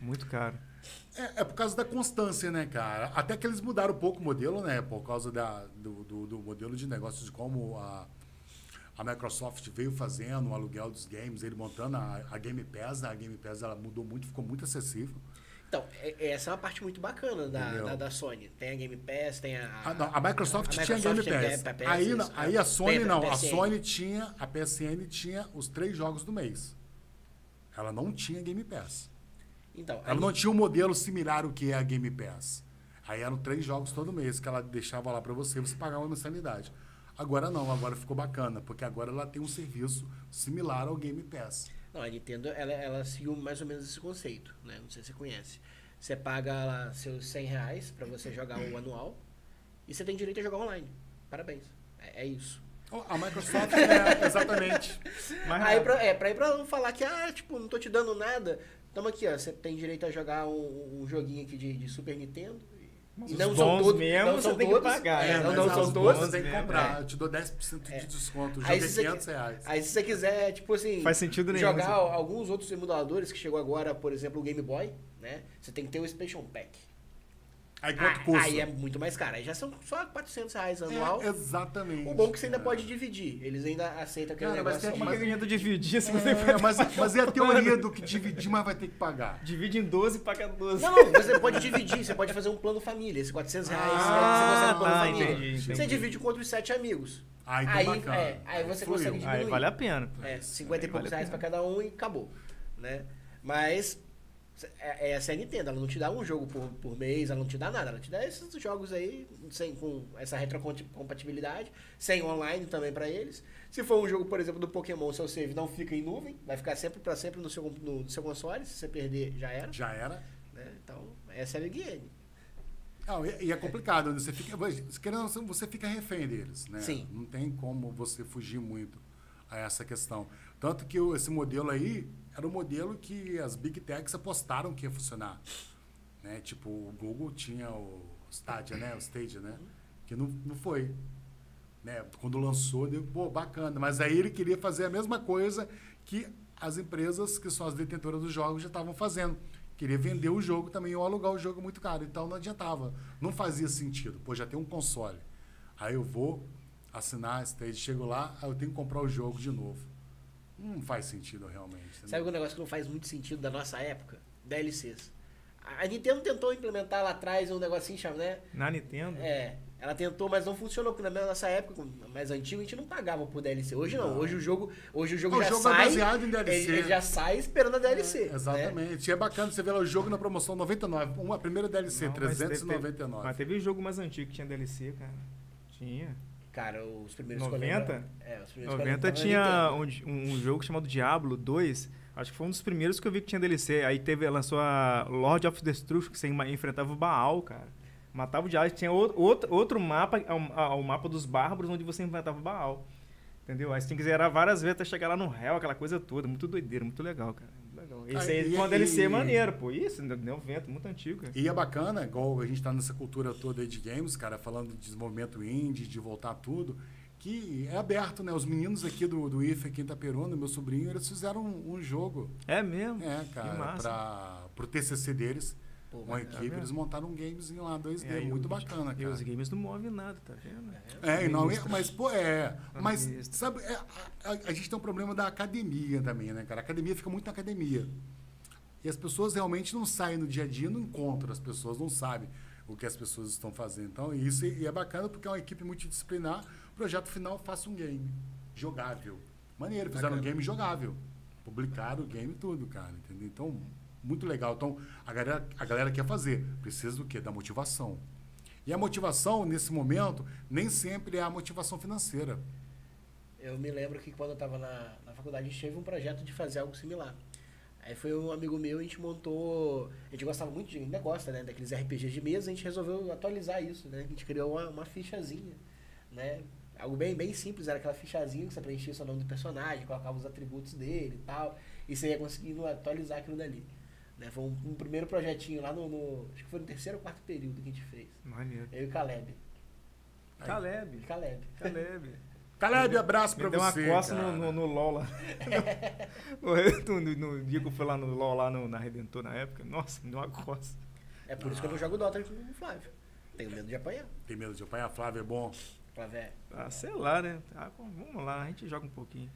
Muito caro. É, é por causa da constância, né, cara? Até que eles mudaram um pouco o modelo, né? Por causa da, do, do, do modelo de negócios, de como a... A Microsoft veio fazendo o aluguel dos games, ele montando a, a Game Pass, a Game Pass ela mudou muito, ficou muito acessível. Então, essa é uma parte muito bacana da, da, da Sony. Tem a Game Pass, tem a... Ah, não, a Microsoft a, a tinha a Game Pass. Pass aí, não, aí a Sony tem, não, a, a Sony tinha, a P S N tinha os três jogos do mês. Ela não tinha Game Pass. Então, ela aí... não tinha um modelo similar ao que é a Game Pass. Aí eram três jogos todo mês que ela deixava lá para você, você pagava uma mensalidade. Agora não, agora ficou bacana, porque agora ela tem um serviço similar ao Game Pass. Não, a Nintendo, ela, ela seguiu mais ou menos esse conceito, né? Não sei se você conhece. Você paga lá seus cem reais para você jogar o anual e você tem direito a jogar online. Parabéns. É, é isso. Oh, a Microsoft, é, exatamente. Mas aí pra, é, pra ir pra não falar que, ah, tipo, não tô te dando nada. Toma aqui, ó, você tem direito a jogar um, um joguinho aqui de, de Super Nintendo. Os não são todos mesmo, não são você todos, tem que pagar. É, não, não, não são todos. Você tem que comprar. É. Eu te dou dez por cento de é. desconto. Joga quinhentos reais. Aí se você quiser, tipo assim... Faz sentido nenhum. Jogar assim. Alguns outros emuladores que chegou agora, por exemplo, o Game Boy, né? Você tem que ter o Expansion Pack. Aí quanto ah, custa? Aí é muito mais caro. Aí já são só quatrocentos reais anual. É, exatamente. O bom é que você ainda é. pode dividir. Eles ainda aceitam aquele cara, negócio. Mas tem a teoria do dividir. Se é, você é, mas, mas é a teoria do que dividir, mas vai ter que pagar. Divide em doze e paga doze. Não, não, você pode dividir. Você pode fazer um plano família. Esses quatrocentos reais ah, você consegue um plano ah, família. Entendi, entendi. Você divide contra os sete amigos. Ah, então aí, bacana. É, aí você Fui consegue eu. diminuir. Aí vale a pena. É, cinquenta e poucos reais para cada um e acabou. Né? Mas... Essa é a Nintendo, ela não te dá um jogo por, por mês, ela não te dá nada, ela te dá esses jogos aí, sem, com essa retrocompatibilidade, sem online também pra eles. Se for um jogo, por exemplo, do Pokémon, seu save não fica em nuvem, vai ficar sempre pra sempre no seu, no, no seu console, se você perder, já era. Já era. Né? Então, essa é a Big N. Não, e, e é complicado, né? Você fica, querendo ou não, você fica refém deles, né? Sim. Não tem como você fugir muito a essa questão. Tanto que esse modelo aí... Era o modelo que as Big Techs apostaram que ia funcionar. Né? Tipo, o Google tinha o Stadia, né? O Stadia, né? Que não, não foi. né? Quando lançou, deu, pô, bacana. Mas aí ele queria fazer a mesma coisa que as empresas que são as detentoras dos jogos já estavam fazendo. Queria vender o jogo também ou alugar o jogo muito caro. Então não adiantava. Não fazia sentido. Pô, já tem um console. Aí eu vou assinar a Stadia, chego lá, aí eu tenho que comprar o jogo de novo. Não faz sentido realmente. Sabe um negócio que não faz muito sentido da nossa época? D L Cs. A Nintendo tentou implementar lá atrás um negocinho, assim, né? Na Nintendo? É. Ela tentou, mas não funcionou, porque na nossa época, mais antiga, a gente não pagava por D L C. Hoje não, não. hoje o jogo, hoje o jogo o já jogo sai... O jogo é baseado em D L C. Ele já sai esperando a D L C. É, exatamente. Né? E é bacana, você vê lá o jogo na promoção noventa e nove, uma primeira D L C, não, trezentos e noventa e nove. Mas teve, mas teve um jogo mais antigo que tinha D L C, cara. Tinha. Cara, os primeiros... noventa? É, os primeiros noventa tinha um, um jogo chamado Diablo dois. Acho que foi um dos primeiros que eu vi que tinha D L C. Aí teve, lançou a Lord of Destruction, que você enfrentava o Baal, cara. Matava o diabo, tinha outro, outro mapa, o mapa dos bárbaros, onde você enfrentava o Baal. Entendeu? Aí você tinha que zerar várias vezes até chegar lá no réu, aquela coisa toda. Muito doideira, muito legal, cara. Muito legal. Isso aí com a D L C é maneiro, pô. Isso, deu um vento, muito antigo. Cara. E é bacana, igual a gente tá nessa cultura toda aí de games, cara, falando de desenvolvimento indie, de voltar tudo, que é aberto, né? Os meninos aqui do, do I F E, aqui em Itaperuna, meu sobrinho, eles fizeram um, um jogo. É mesmo? É, cara, que massa. Pra, pro T C C deles. Pô, uma equipe, é eles montaram um gamezinho lá, dois D, é, muito eu, bacana, cara. E os games não movem nada, tá vendo? É, é não, mas, pô, é. Não mas, ministra. Sabe, é, a, a gente tem um problema da academia também, né, cara? A academia fica muito na academia. E as pessoas realmente não saem no dia a dia, não encontram, as pessoas não sabem o que as pessoas estão fazendo. Então, isso e é bacana porque é uma equipe multidisciplinar. Projeto final, faça um game jogável. Maneiro, fizeram bacana. Um game jogável. Publicaram o game tudo, cara, entendeu? Então... muito legal. Então, a galera, a galera quer fazer. Precisa do quê? Da motivação. E a motivação, nesse momento, nem sempre é a motivação financeira. Eu me lembro que quando eu estava na, na faculdade, a gente teve um projeto de fazer algo similar. Aí foi um amigo meu, a gente montou... A gente gostava muito de negócio, né? Daqueles R P Gs de mesa, a gente resolveu atualizar isso, né? A gente criou uma, uma fichazinha, né? Algo bem, bem simples, era aquela fichazinha que você preenchia o nome do personagem, colocava os atributos dele e tal, e você ia conseguindo atualizar aquilo dali. Né, foi um, um primeiro projetinho lá no, no... Acho que foi no terceiro ou quarto período que a gente fez. Maneiro. Eu e o Caleb. Aí. Caleb. Caleb. Caleb. Caleb, abraço pra deu você. Deu uma coça no, no, no LOL lá. No, no, no dia que eu fui lá no LOL, lá no, na Redentor, na época. Nossa, me deu uma coça. É por ah. isso que eu não jogo Dota com o Flávio. Tenho medo de apanhar. Tem medo de apanhar? Flávio é bom. Flávio é. Ah, sei lá, né? Ah, vamos lá, a gente joga um pouquinho.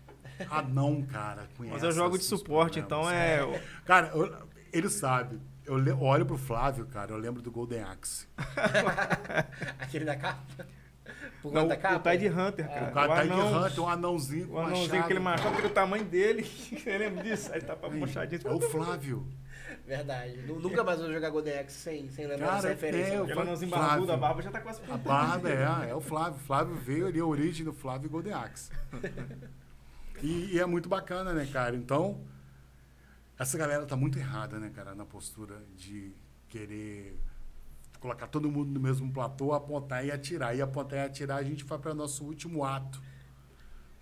Ah, não, cara. Conhece. Mas eu jogo de suporte, então é... é... Cara, eu... Ele sabe. Eu olho pro Flávio, cara, eu lembro do Golden Axe. Aquele da capa? Por conta da capa? O Tide Hunter, cara. O cara Tide Hunter, um anãozinho com o anãozinho machado, que ele machado, pelo tamanho dele. Eu lembro disso. Aí tá pra puxadinho. É o Flávio. Verdade. Nunca mais vou jogar Golden Axe sem, sem lembrar dessa referência. É, o anãozinho barbudo, a barba já tá quase... A barba, é. É o Flávio. Flávio veio ali, a origem do Flávio e Golden Axe. E, e é muito bacana, né, cara? Então... Essa galera tá muito errada, né, cara, na postura de querer colocar todo mundo no mesmo platô, apontar e atirar. E apontar e atirar, a gente vai para o nosso último ato,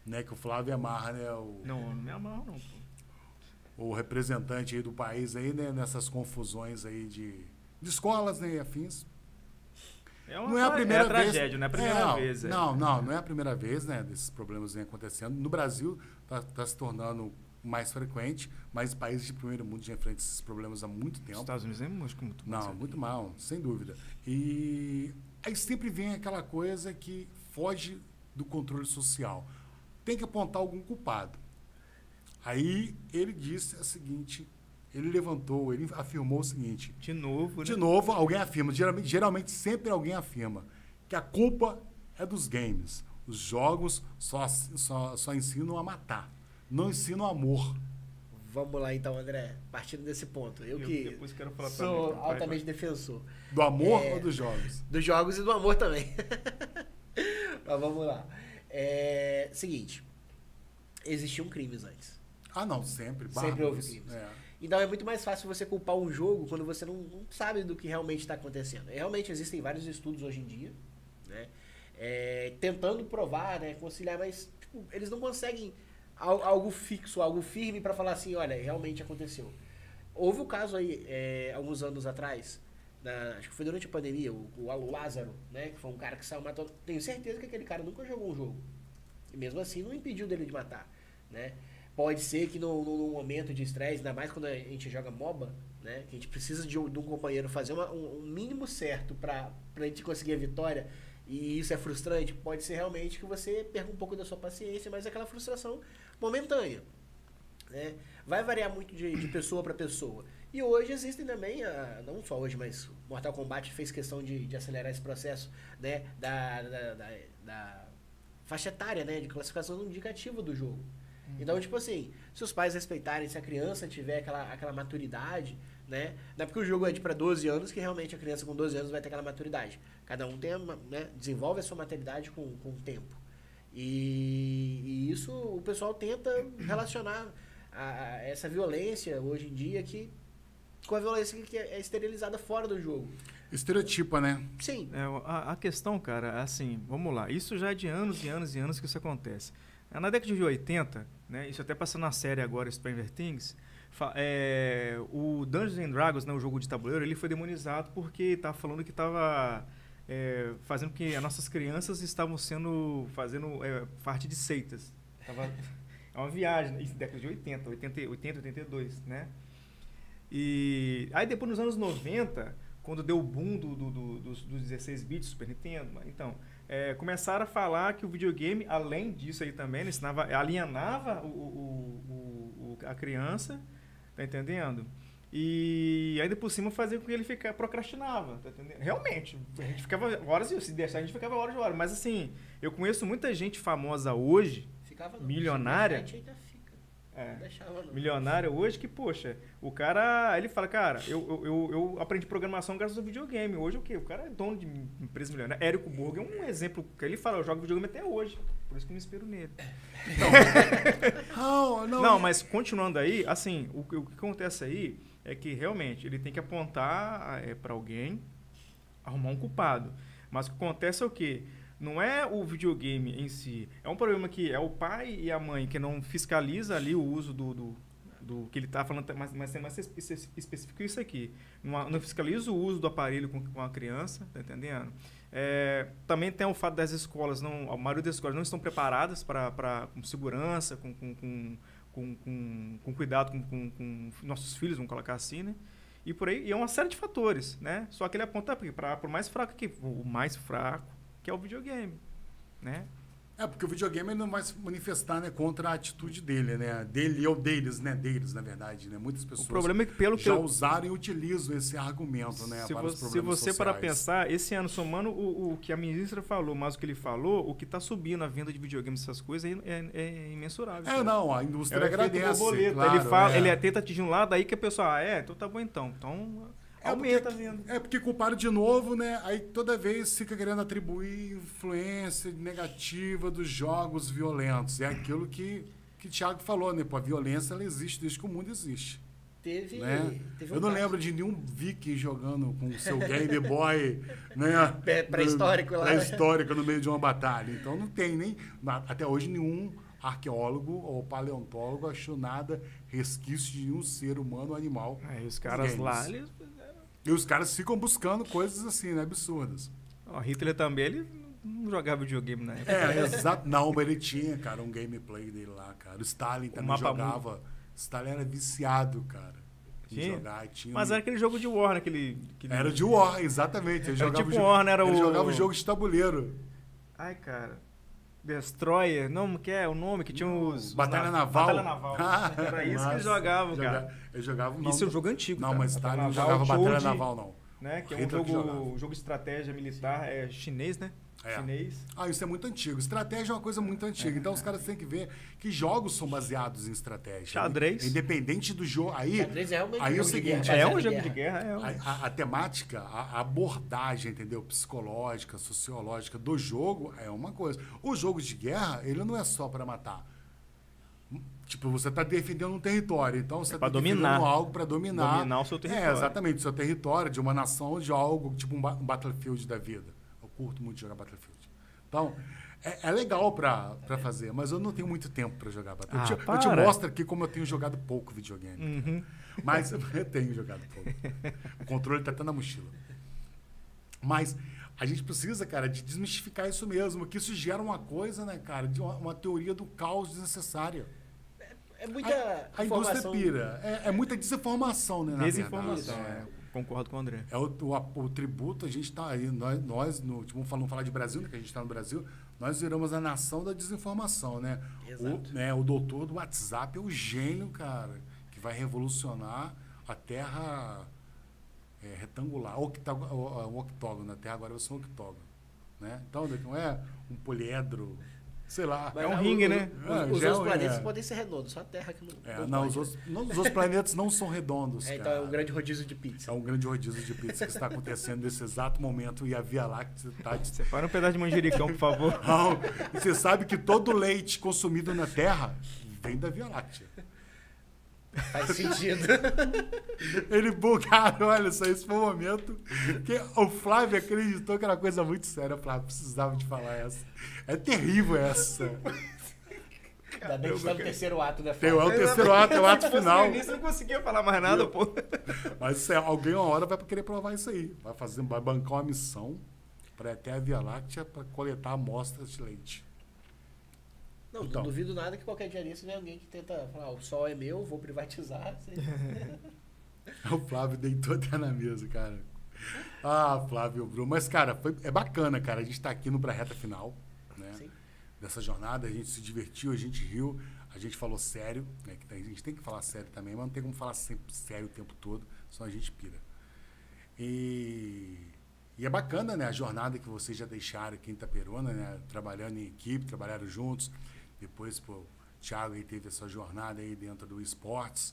né, que o Flávio amarra, né? O, não, não me amarra, não. Pô. O representante aí do país, aí, né, nessas confusões aí de, de escolas, né, e afins. É uma, não é a primeira é a tragédia, vez, não é a primeira é, não, vez. É. Não, não, não é a primeira vez, né, desses problemas vem acontecendo. No Brasil, tá, tá se tornando... mais frequente, mas países de primeiro mundo já enfrentam esses problemas há muito tempo. Os Estados Unidos é muito muito Não, certo. Muito mal, sem dúvida. E aí sempre vem aquela coisa que foge do controle social. Tem que apontar algum culpado. Aí ele disse a seguinte, ele levantou, ele afirmou o seguinte... De novo, né? De novo, alguém afirma, geralmente, geralmente sempre alguém afirma que a culpa é dos games. Os jogos só, só, só ensinam a matar. Não ensino amor. Vamos lá, então, André. Partindo desse ponto. Eu, eu que depois quero falar sou mim, altamente pai, defensor. Do amor é, ou dos jogos? Dos jogos e do amor também. Mas vamos lá. É, seguinte. Existiam crimes antes. Ah, não. Sempre. Bárbaros. Sempre houve crimes. É. Então, é muito mais fácil você culpar um jogo quando você não, não sabe do que realmente está acontecendo. Realmente, existem vários estudos hoje em dia, né? É, tentando provar, né? Conciliar, mas tipo, eles não conseguem... algo fixo, algo firme para falar assim, olha, realmente aconteceu. Houve o caso aí, é, alguns anos atrás, na, acho que foi durante a pandemia, o, o Lázaro, né, que foi um cara que saiu matando. Tenho certeza que aquele cara nunca jogou um jogo. E mesmo assim não impediu dele de matar, né? Pode ser que no, no, no momento de estresse, ainda mais quando a gente joga MOBA, né, que a gente precisa de, de um companheiro fazer uma, um, um mínimo certo para a gente conseguir a vitória, e isso é frustrante, pode ser realmente que você perca um pouco da sua paciência, mas é aquela frustração momentânea, né? Vai variar muito de, de pessoa para pessoa. E hoje existem também, a, não só hoje, mas Mortal Kombat fez questão de, de acelerar esse processo, né, da, da, da, da faixa etária, né, de classificação indicativa do jogo. Então, tipo assim, se os pais respeitarem, se a criança tiver aquela, aquela maturidade, né? Não é porque o jogo é de para doze anos que realmente a criança com doze anos vai ter aquela maturidade. Cada um tem, né, desenvolve a sua maturidade com, com o tempo. E, e isso o pessoal tenta relacionar a, a essa violência hoje em dia que, com a violência que é esterilizada fora do jogo. Estereotipa, né? Sim. É, a, a questão, cara, assim, vamos lá. Isso já é de anos e anos e anos que isso acontece. Na década de oitenta, né, isso até passando na série agora, Stranger Things, é, o Dungeons and Dragons, né, o jogo de tabuleiro, ele foi demonizado porque estava falando que estava é, fazendo que as nossas crianças estavam sendo, fazendo é, parte de seitas. Tava, é uma viagem, isso década de oitenta, oitenta, oitenta, oitenta e dois, né? E aí depois nos anos noventa, quando deu o boom do, do, do, dos, dos dezesseis bits, Super Nintendo, então... É, começaram a falar que o videogame, além disso aí também, ensinava, alienava o, o, o, a criança, tá entendendo? E ainda por cima fazia com que ele fica, procrastinava, tá entendendo? Realmente, a gente ficava horas, se deixar, a gente ficava horas e horas. Mas assim, eu conheço muita gente famosa hoje, ficava não, milionária, a gente ainda fica. É, não deixava, não. Milionária hoje que, poxa, o cara, ele fala, cara, eu, eu, eu, eu aprendi programação graças ao videogame. Hoje o quê? O cara é dono de empresa milionária. Érico Borg é um exemplo que ele fala, eu jogo videogame até hoje. Por isso que eu me inspiro nele. Então, não, mas continuando aí, assim, o, o que acontece aí é que realmente ele tem que apontar é, para alguém, arrumar um culpado. Mas o que acontece é o quê? Não é o videogame em si. É um problema que é o pai e a mãe que não fiscaliza ali o uso do... do do que ele está falando, mas, mas é mais específico isso aqui. Não, não fiscaliza o uso do aparelho com, com a criança, tá entendendo? É, também tem o fato das escolas, não, a maioria das escolas não estão preparadas para com segurança, com, com, com, com, com, com cuidado com, com, com nossos filhos, vamos colocar assim, né? E por aí, e é uma série de fatores, né? Só que ele aponta para o mais fraco, que, o mais fraco, que é o videogame, né? É, porque o videogame não vai se manifestar, né, contra a atitude dele, né? Dele ou deles, né? Deles, na verdade, né? Muitas pessoas o problema é que pelo já que eu... usaram e utilizam esse argumento, né? Se para você, os problemas se você sociais. Para pensar, esse ano, somando o, o que a ministra falou, mas o que ele falou, o que está subindo a venda de videogames, essas coisas, é, é imensurável. É, cara. Não, a indústria é agradece. Boleto, claro, ele, fala, é. ele tenta atingir um lado, aí que a pessoa, ah, é, então tá bom então, então... É aumenta porque, vendo. É porque culparam de novo, né? Aí toda vez fica querendo atribuir influência negativa dos jogos violentos. É aquilo que que Thiago falou, né? Pô, a violência ela existe desde que o mundo existe. Teve, né? Teve um Eu não caso. lembro de nenhum viking jogando com o seu Game Boy, né? Pré-histórico lá. Pré-histórico no meio de uma batalha. Então não tem nem até hoje nenhum arqueólogo ou paleontólogo achou nada resquício de nenhum ser humano ou animal. Aí os caras lá eles... E os caras ficam buscando coisas assim, né? Absurdas. Oh, Hitler também, ele não jogava videogame na época. É, exato. Não, mas ele tinha, cara, um gameplay dele lá, cara. O Stalin também jogava. Mundo. Stalin era viciado, cara. Tinha? Jogar, tinha mas um... era aquele jogo de War, né? Aquele, aquele... Era de War, exatamente. Ele era jogava tipo o War, né? Era ele o... jogava o jogo de tabuleiro. Ai, cara. Destroyer, não que é o nome que tinha os... Batalha os na... Naval. Batalha Naval. Ah, era isso que eles jogavam, cara. Eu jogava não. Isso é um jogo antigo, Não, cara. mas Stalin não jogava Batalha de, Naval, não. Né, que é um jogo, jogo de estratégia militar é, chinês, né? É. Chinês. Ah, isso é muito antigo. Estratégia é uma coisa muito antiga. É, então, é. os caras têm que ver que jogos são baseados em estratégia. Xadrez. Né? Independente do jogo. Aí, Xadrez é, um aí é o seguinte... É um jogo de guerra. É um... a, a, a temática, a, a abordagem, entendeu? Psicológica, sociológica do jogo é uma coisa. O jogo de guerra, ele não é só para matar. Tipo, você está defendendo um território. Então, você está é defendendo algo para dominar. Dominar o seu território. É, exatamente. O seu território de uma nação, de algo, tipo um, ba um Battlefield da vida. Curto muito jogar Battlefield. Então, é, é legal pra, pra fazer, mas eu não tenho muito tempo pra jogar Battlefield. Ah, eu, te, eu te mostro aqui como eu tenho jogado pouco videogame. Uhum. Mas eu tenho jogado pouco. O controle tá até na mochila. Mas a gente precisa, cara, de desmistificar isso mesmo, que isso gera uma coisa, né, cara, de uma, uma teoria do caos desnecessária. É, é muita a, a indústria pira. É, é muita desinformação, né, na desinformação, verdade. É. Concordo com o André. É o, o, o tributo, a gente está aí, nós, nós no, tipo, vamos falar de Brasil, né, que a gente está no Brasil, nós viramos a nação da desinformação, né? Exato. O, né, o doutor do WhatsApp é o gênio, cara, que vai revolucionar a Terra é, retangular, um octógono, a Terra agora vai ser um octógono, né? Então, não é um poliedro, sei lá. Mas é um não, ringue, o, né? Os, é, os outros é, planetas é. podem ser redondos, só a Terra que não, é, não, não, os outros, não. Os outros planetas não são redondos, é, cara. Então é um grande rodízio de pizza. É um grande rodízio de pizza que está acontecendo nesse exato momento e a Via Láctea está... Separa um pedaço de manjericão, por favor. Não, você sabe que todo leite consumido na Terra vem da Via Láctea. Faz sentido. Ele, cara, olha só, esse foi o momento que o Flávio acreditou que era uma coisa muito séria. Flávio, precisava de falar essa. É terrível essa. Ainda bem que está no terceiro ato, né, Flávio? É o terceiro ato, é o ato final. No início não conseguia falar mais nada, pô. Mas é, alguém uma hora vai querer provar isso aí. Vai, fazer, vai bancar uma missão para até a Via Láctea para coletar amostras de leite. Não, então, não duvido nada que qualquer dia disso vem alguém que tenta falar, ah, o sol é meu, vou privatizar. O Flávio deitou até na mesa, cara. Ah, Flávio Brum. Mas, cara, foi, é bacana, cara. A gente está aqui no pra reta final, né? Sim. Dessa jornada. A gente se divertiu, a gente riu, a gente falou sério, né? A gente tem que falar sério também, mas não tem como falar sempre sério o tempo todo, senão a gente pira. E... E é bacana, né, a jornada que vocês já deixaram aqui em Itaperuna, né, trabalhando em equipe, trabalharam juntos. Depois, pô, o Thiago aí teve essa jornada aí dentro do esportes.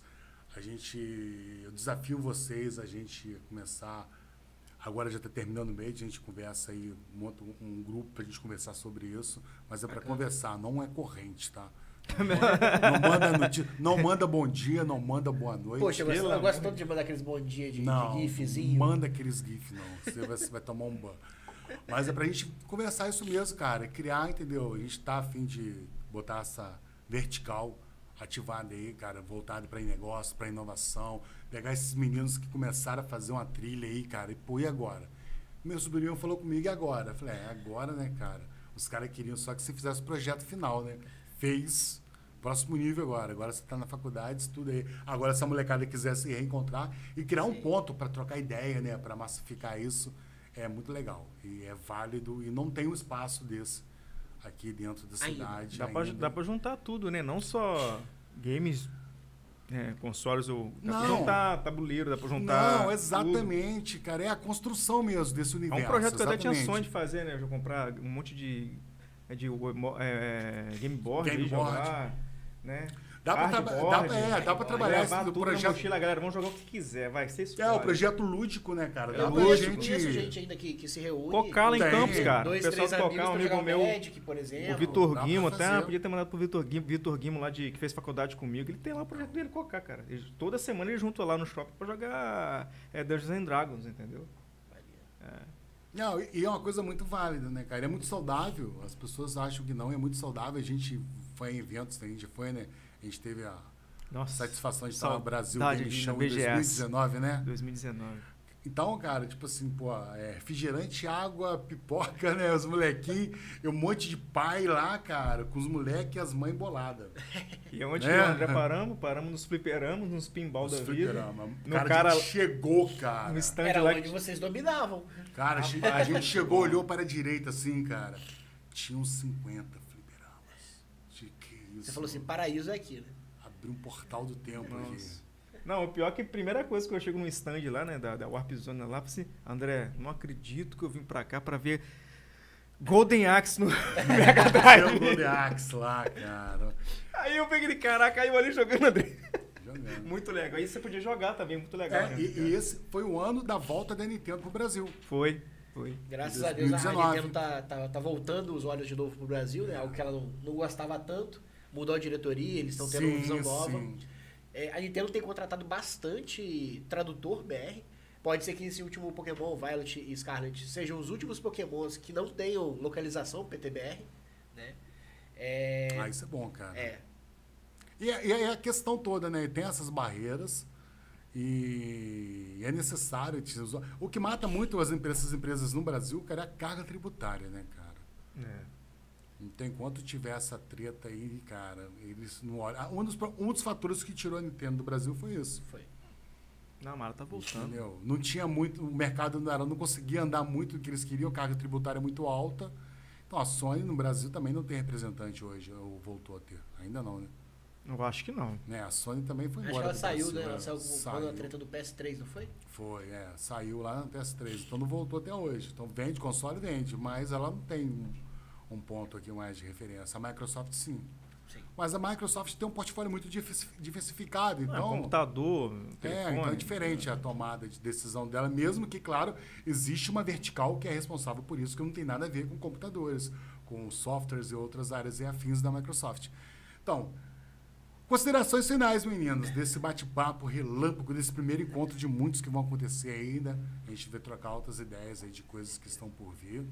A gente, eu desafio vocês, a gente começar, agora já está terminando o mês, a gente conversa aí, monta um grupo para a gente conversar sobre isso, mas é para conversar, não é corrente, tá? Não manda, não, manda não manda bom dia, não manda boa noite. Poxa, eu gosto, eu gosto tanto de mandar aqueles bom dia de, não, de gifzinho. Não, manda aqueles gif, não. Você vai, você vai tomar um ban. Mas é pra gente conversar isso mesmo, cara. Criar, entendeu? A gente tá a fim de botar essa vertical ativada aí, cara, voltada pra negócio, pra inovação. Pegar esses meninos que começaram a fazer uma trilha aí, cara, e pô, e agora? Meu sobrinho falou comigo, e agora? Eu falei, é agora, né, cara? Os caras queriam só que você fizesse o projeto final, né? Fez, próximo nível agora. Agora você está na faculdade, estuda aí. Agora, se a molecada quiser se reencontrar e criar Sim. um ponto para trocar ideia, né, para massificar isso, é muito legal. E é válido. E não tem um espaço desse aqui dentro da cidade. Ainda. Dá para juntar tudo, né? Não só games, é, consoles, ou dá para juntar tabuleiro, dá para juntar. Não, exatamente, tudo. Cara. É a construção mesmo desse universo. É um projeto que eu até tinha sonho de fazer, né? Eu vou comprar um monte de. É de é, Game Board, game jogar, board. Né? Dá pra, board, dá, é, dá pra trabalhar esse assim, projeto. Mochila, galera, vamos jogar o que quiser, vai ser isso. É, o projeto lúdico, né, cara? É, dá pra gente... gente ainda que, que se reúne. Cocala em Campos, cara. Dois, o pessoal Cocala, um amigo meu, Magic, por exemplo. O Vitor Guimo, até podia ter mandado pro Vitor Guimo, Vitor Guimo lá de, que fez faculdade comigo. Ele tem lá o projeto dele, Cocá, cara. Ele, toda semana ele junta lá no shopping pra jogar é, Dungeons and Dragons, entendeu? É. Não, e é uma coisa muito válida, né, cara? É muito saudável. As pessoas acham que não, é muito saudável. A gente foi em eventos, a gente foi, né? A gente teve a Nossa, satisfação de estar no Brasil Game Show em dois mil e dezenove, né? dois mil e dezenove. Então, cara, tipo assim, pô, é, refrigerante, água, pipoca, né? Os molequinhos, um monte de pai lá, cara, com os moleques e as mães boladas. E onde né? que o André paramos? Paramos nos fliperamos, nos pinball nos da fliperama. Vida. No cara, cara chegou, cara. No stand Era lá onde que... vocês dominavam. Cara, Rapaz, a gente chegou, olhou para a direita assim, cara. Tinha uns cinquenta fliperamas. De que isso? Você falou assim, paraíso é aqui, né? Abriu um portal do tempo Nossa. Aqui. Não, o pior é que a primeira coisa que eu chego num stand lá, né, da, da Warp Zone lá, eu assim, André, não acredito que eu vim pra cá pra ver Golden Axe no Mega Drive. Tem Golden Axe lá, cara. Aí eu peguei, caraca, aí eu ali jogando, André. Jogando. Muito legal. Aí você podia jogar também, muito legal. É, né, e, e esse foi o ano da volta da Nintendo pro Brasil. Foi, foi. Graças a Deus a Nintendo tá, tá, tá voltando os olhos de novo pro Brasil, né, algo que ela não, não gostava tanto. Mudou a diretoria, eles estão tendo sim, uma visão nova. Sim. A Nintendo tem contratado bastante tradutor B R. Pode ser que esse último Pokémon, Violet e Scarlet, sejam os últimos Pokémons que não tenham localização P T B R. Né? É... Ah, isso é bom, cara. É. E, e, e a questão toda, né? Tem essas barreiras. E é necessário... O que mata muito as empresas, as empresas no Brasil, cara, é a carga tributária, né, cara? É. Então, enquanto tiver essa treta aí, cara, eles não olham... Um dos, um dos fatores que tirou a Nintendo do Brasil foi isso. Foi. Não, a Mara tá voltando. Entendeu? Não tinha muito... O mercado não, era, não conseguia andar muito do que eles queriam, a carga tributária é muito alta. Então, a Sony no Brasil também não tem representante hoje, ou voltou a ter. Ainda não, né? Eu acho que não. É, a Sony também foi embora. Acho que ela saiu, né? Ela saiu, saiu quando a treta do P S três, não foi? Foi, é. Saiu lá no P S três. Então, não voltou até hoje. Então, vende, console, vende. Mas ela não tem um, um ponto aqui mais de referência. A Microsoft, sim. Sim. Mas a Microsoft tem um portfólio muito diversificado. Então, é, computador, telefone. É, então é diferente a tomada de decisão dela, mesmo que, claro, existe uma vertical que é responsável por isso, que não tem nada a ver com computadores, com softwares e outras áreas e afins da Microsoft. Então, considerações finais, meninos, desse bate-papo relâmpago, desse primeiro encontro de muitos que vão acontecer ainda. A gente vai trocar altas ideias aí de coisas que estão por vir.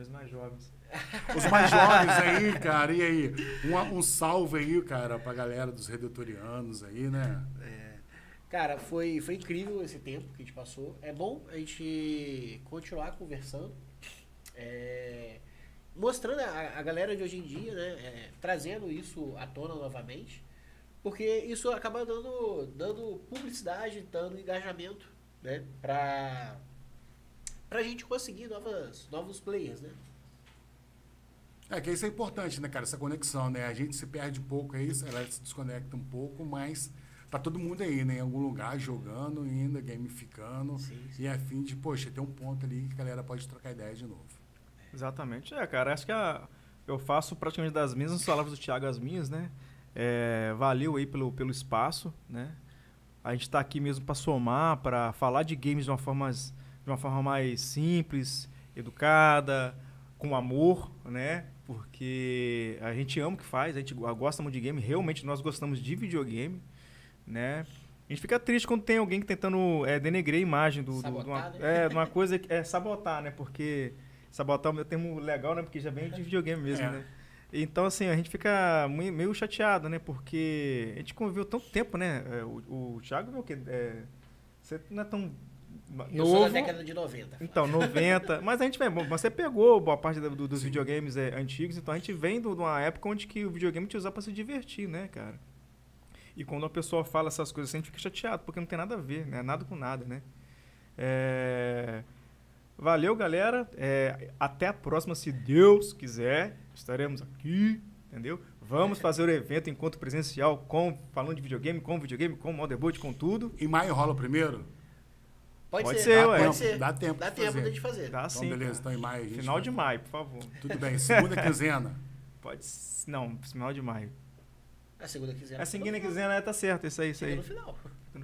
Os mais jovens. Os mais jovens aí, cara. E aí? Um, um salve aí, cara, pra galera dos Redentorianos aí, né? É. Cara, foi, foi incrível esse tempo que a gente passou. É bom a gente continuar conversando. É... Mostrando a, a galera de hoje em dia, né? É, trazendo isso à tona novamente, porque isso acaba dando, dando publicidade, dando engajamento, né? Pra, pra gente conseguir novas, novos players, né? É, que isso é importante, né, cara? Essa conexão, né? A gente se perde um pouco aí, ela se desconecta um pouco, mas tá todo mundo aí, né? Em algum lugar, jogando ainda, gamificando. Sim, sim. E a fim de, poxa, tem um ponto ali que a galera pode trocar ideia de novo. Exatamente. É, cara, acho que a, eu faço praticamente das mesmas palavras do Thiago, as minhas, né? É, valeu aí pelo, pelo espaço, né? A gente tá aqui mesmo para somar, para falar de games de uma forma, de uma forma mais simples, educada, com amor, né? Porque a gente ama o que faz, a gente gosta muito de game, realmente nós gostamos de videogame, né? A gente fica triste quando tem alguém que tentando é, denegrir a imagem do... Sabotar, do, uma, né? É, de uma coisa... É, sabotar, né? Porque... Sabotar é o meu termo legal, né? Porque já vem de videogame mesmo, é, né? Então, assim, a gente fica meio chateado, né? Porque a gente conviveu tanto tempo, né? O, o Thiago, meu, que é, você não é tão novo. Eu sou da década de noventa. Então, noventa. Mas a gente vem... Você pegou boa parte do, do, dos Sim. videogames é, antigos, então a gente vem de uma época onde que o videogame te usava para se divertir, né, cara? E quando uma pessoa fala essas coisas assim, a gente fica chateado, porque não tem nada a ver, né? Nada com nada, né? É... Valeu, galera. É, até a próxima, se Deus quiser. Estaremos aqui, entendeu? Vamos fazer o evento, encontro presencial, com, falando de videogame, com videogame, com motherboard, com tudo. Em maio rola primeiro? Pode, pode ser, ser ué. Pode ser. Dá tempo Dá de tempo fazer. De fazer. Dá então, sim. Beleza, então em maio. A gente final vai... de maio, por favor. Tudo bem, segunda quinzena. Pode ser. Não, final de maio. A segunda quinzena. A segunda quinzena, é, tá certo, isso aí, isso aí. No final.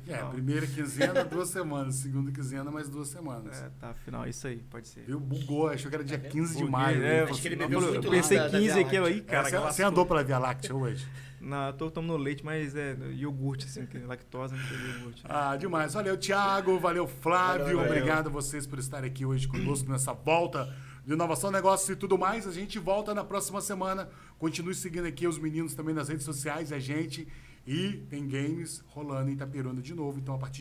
É, primeira quinzena, duas semanas. Segunda quinzena, mais duas semanas. É, tá, final, isso aí, pode ser. Eu bugou, achou que era dia quinze de maio. É, acho que ele bebeu muito. Eu pensei quinze aqui, aí, cara. É, você andou pela Via Láctea hoje? Não, eu tô tomando leite, mas é iogurte, assim, que é lactose, não tem iogurte. Né? Ah, demais. Valeu, Thiago, valeu, Flávio. Valeu, valeu. Obrigado a vocês por estarem aqui hoje conosco nessa volta de inovação, negócios e tudo mais. A gente volta na próxima semana. Continue seguindo aqui os meninos também nas redes sociais, a gente. E tem games rolando em Itaperuna de novo, então a partir de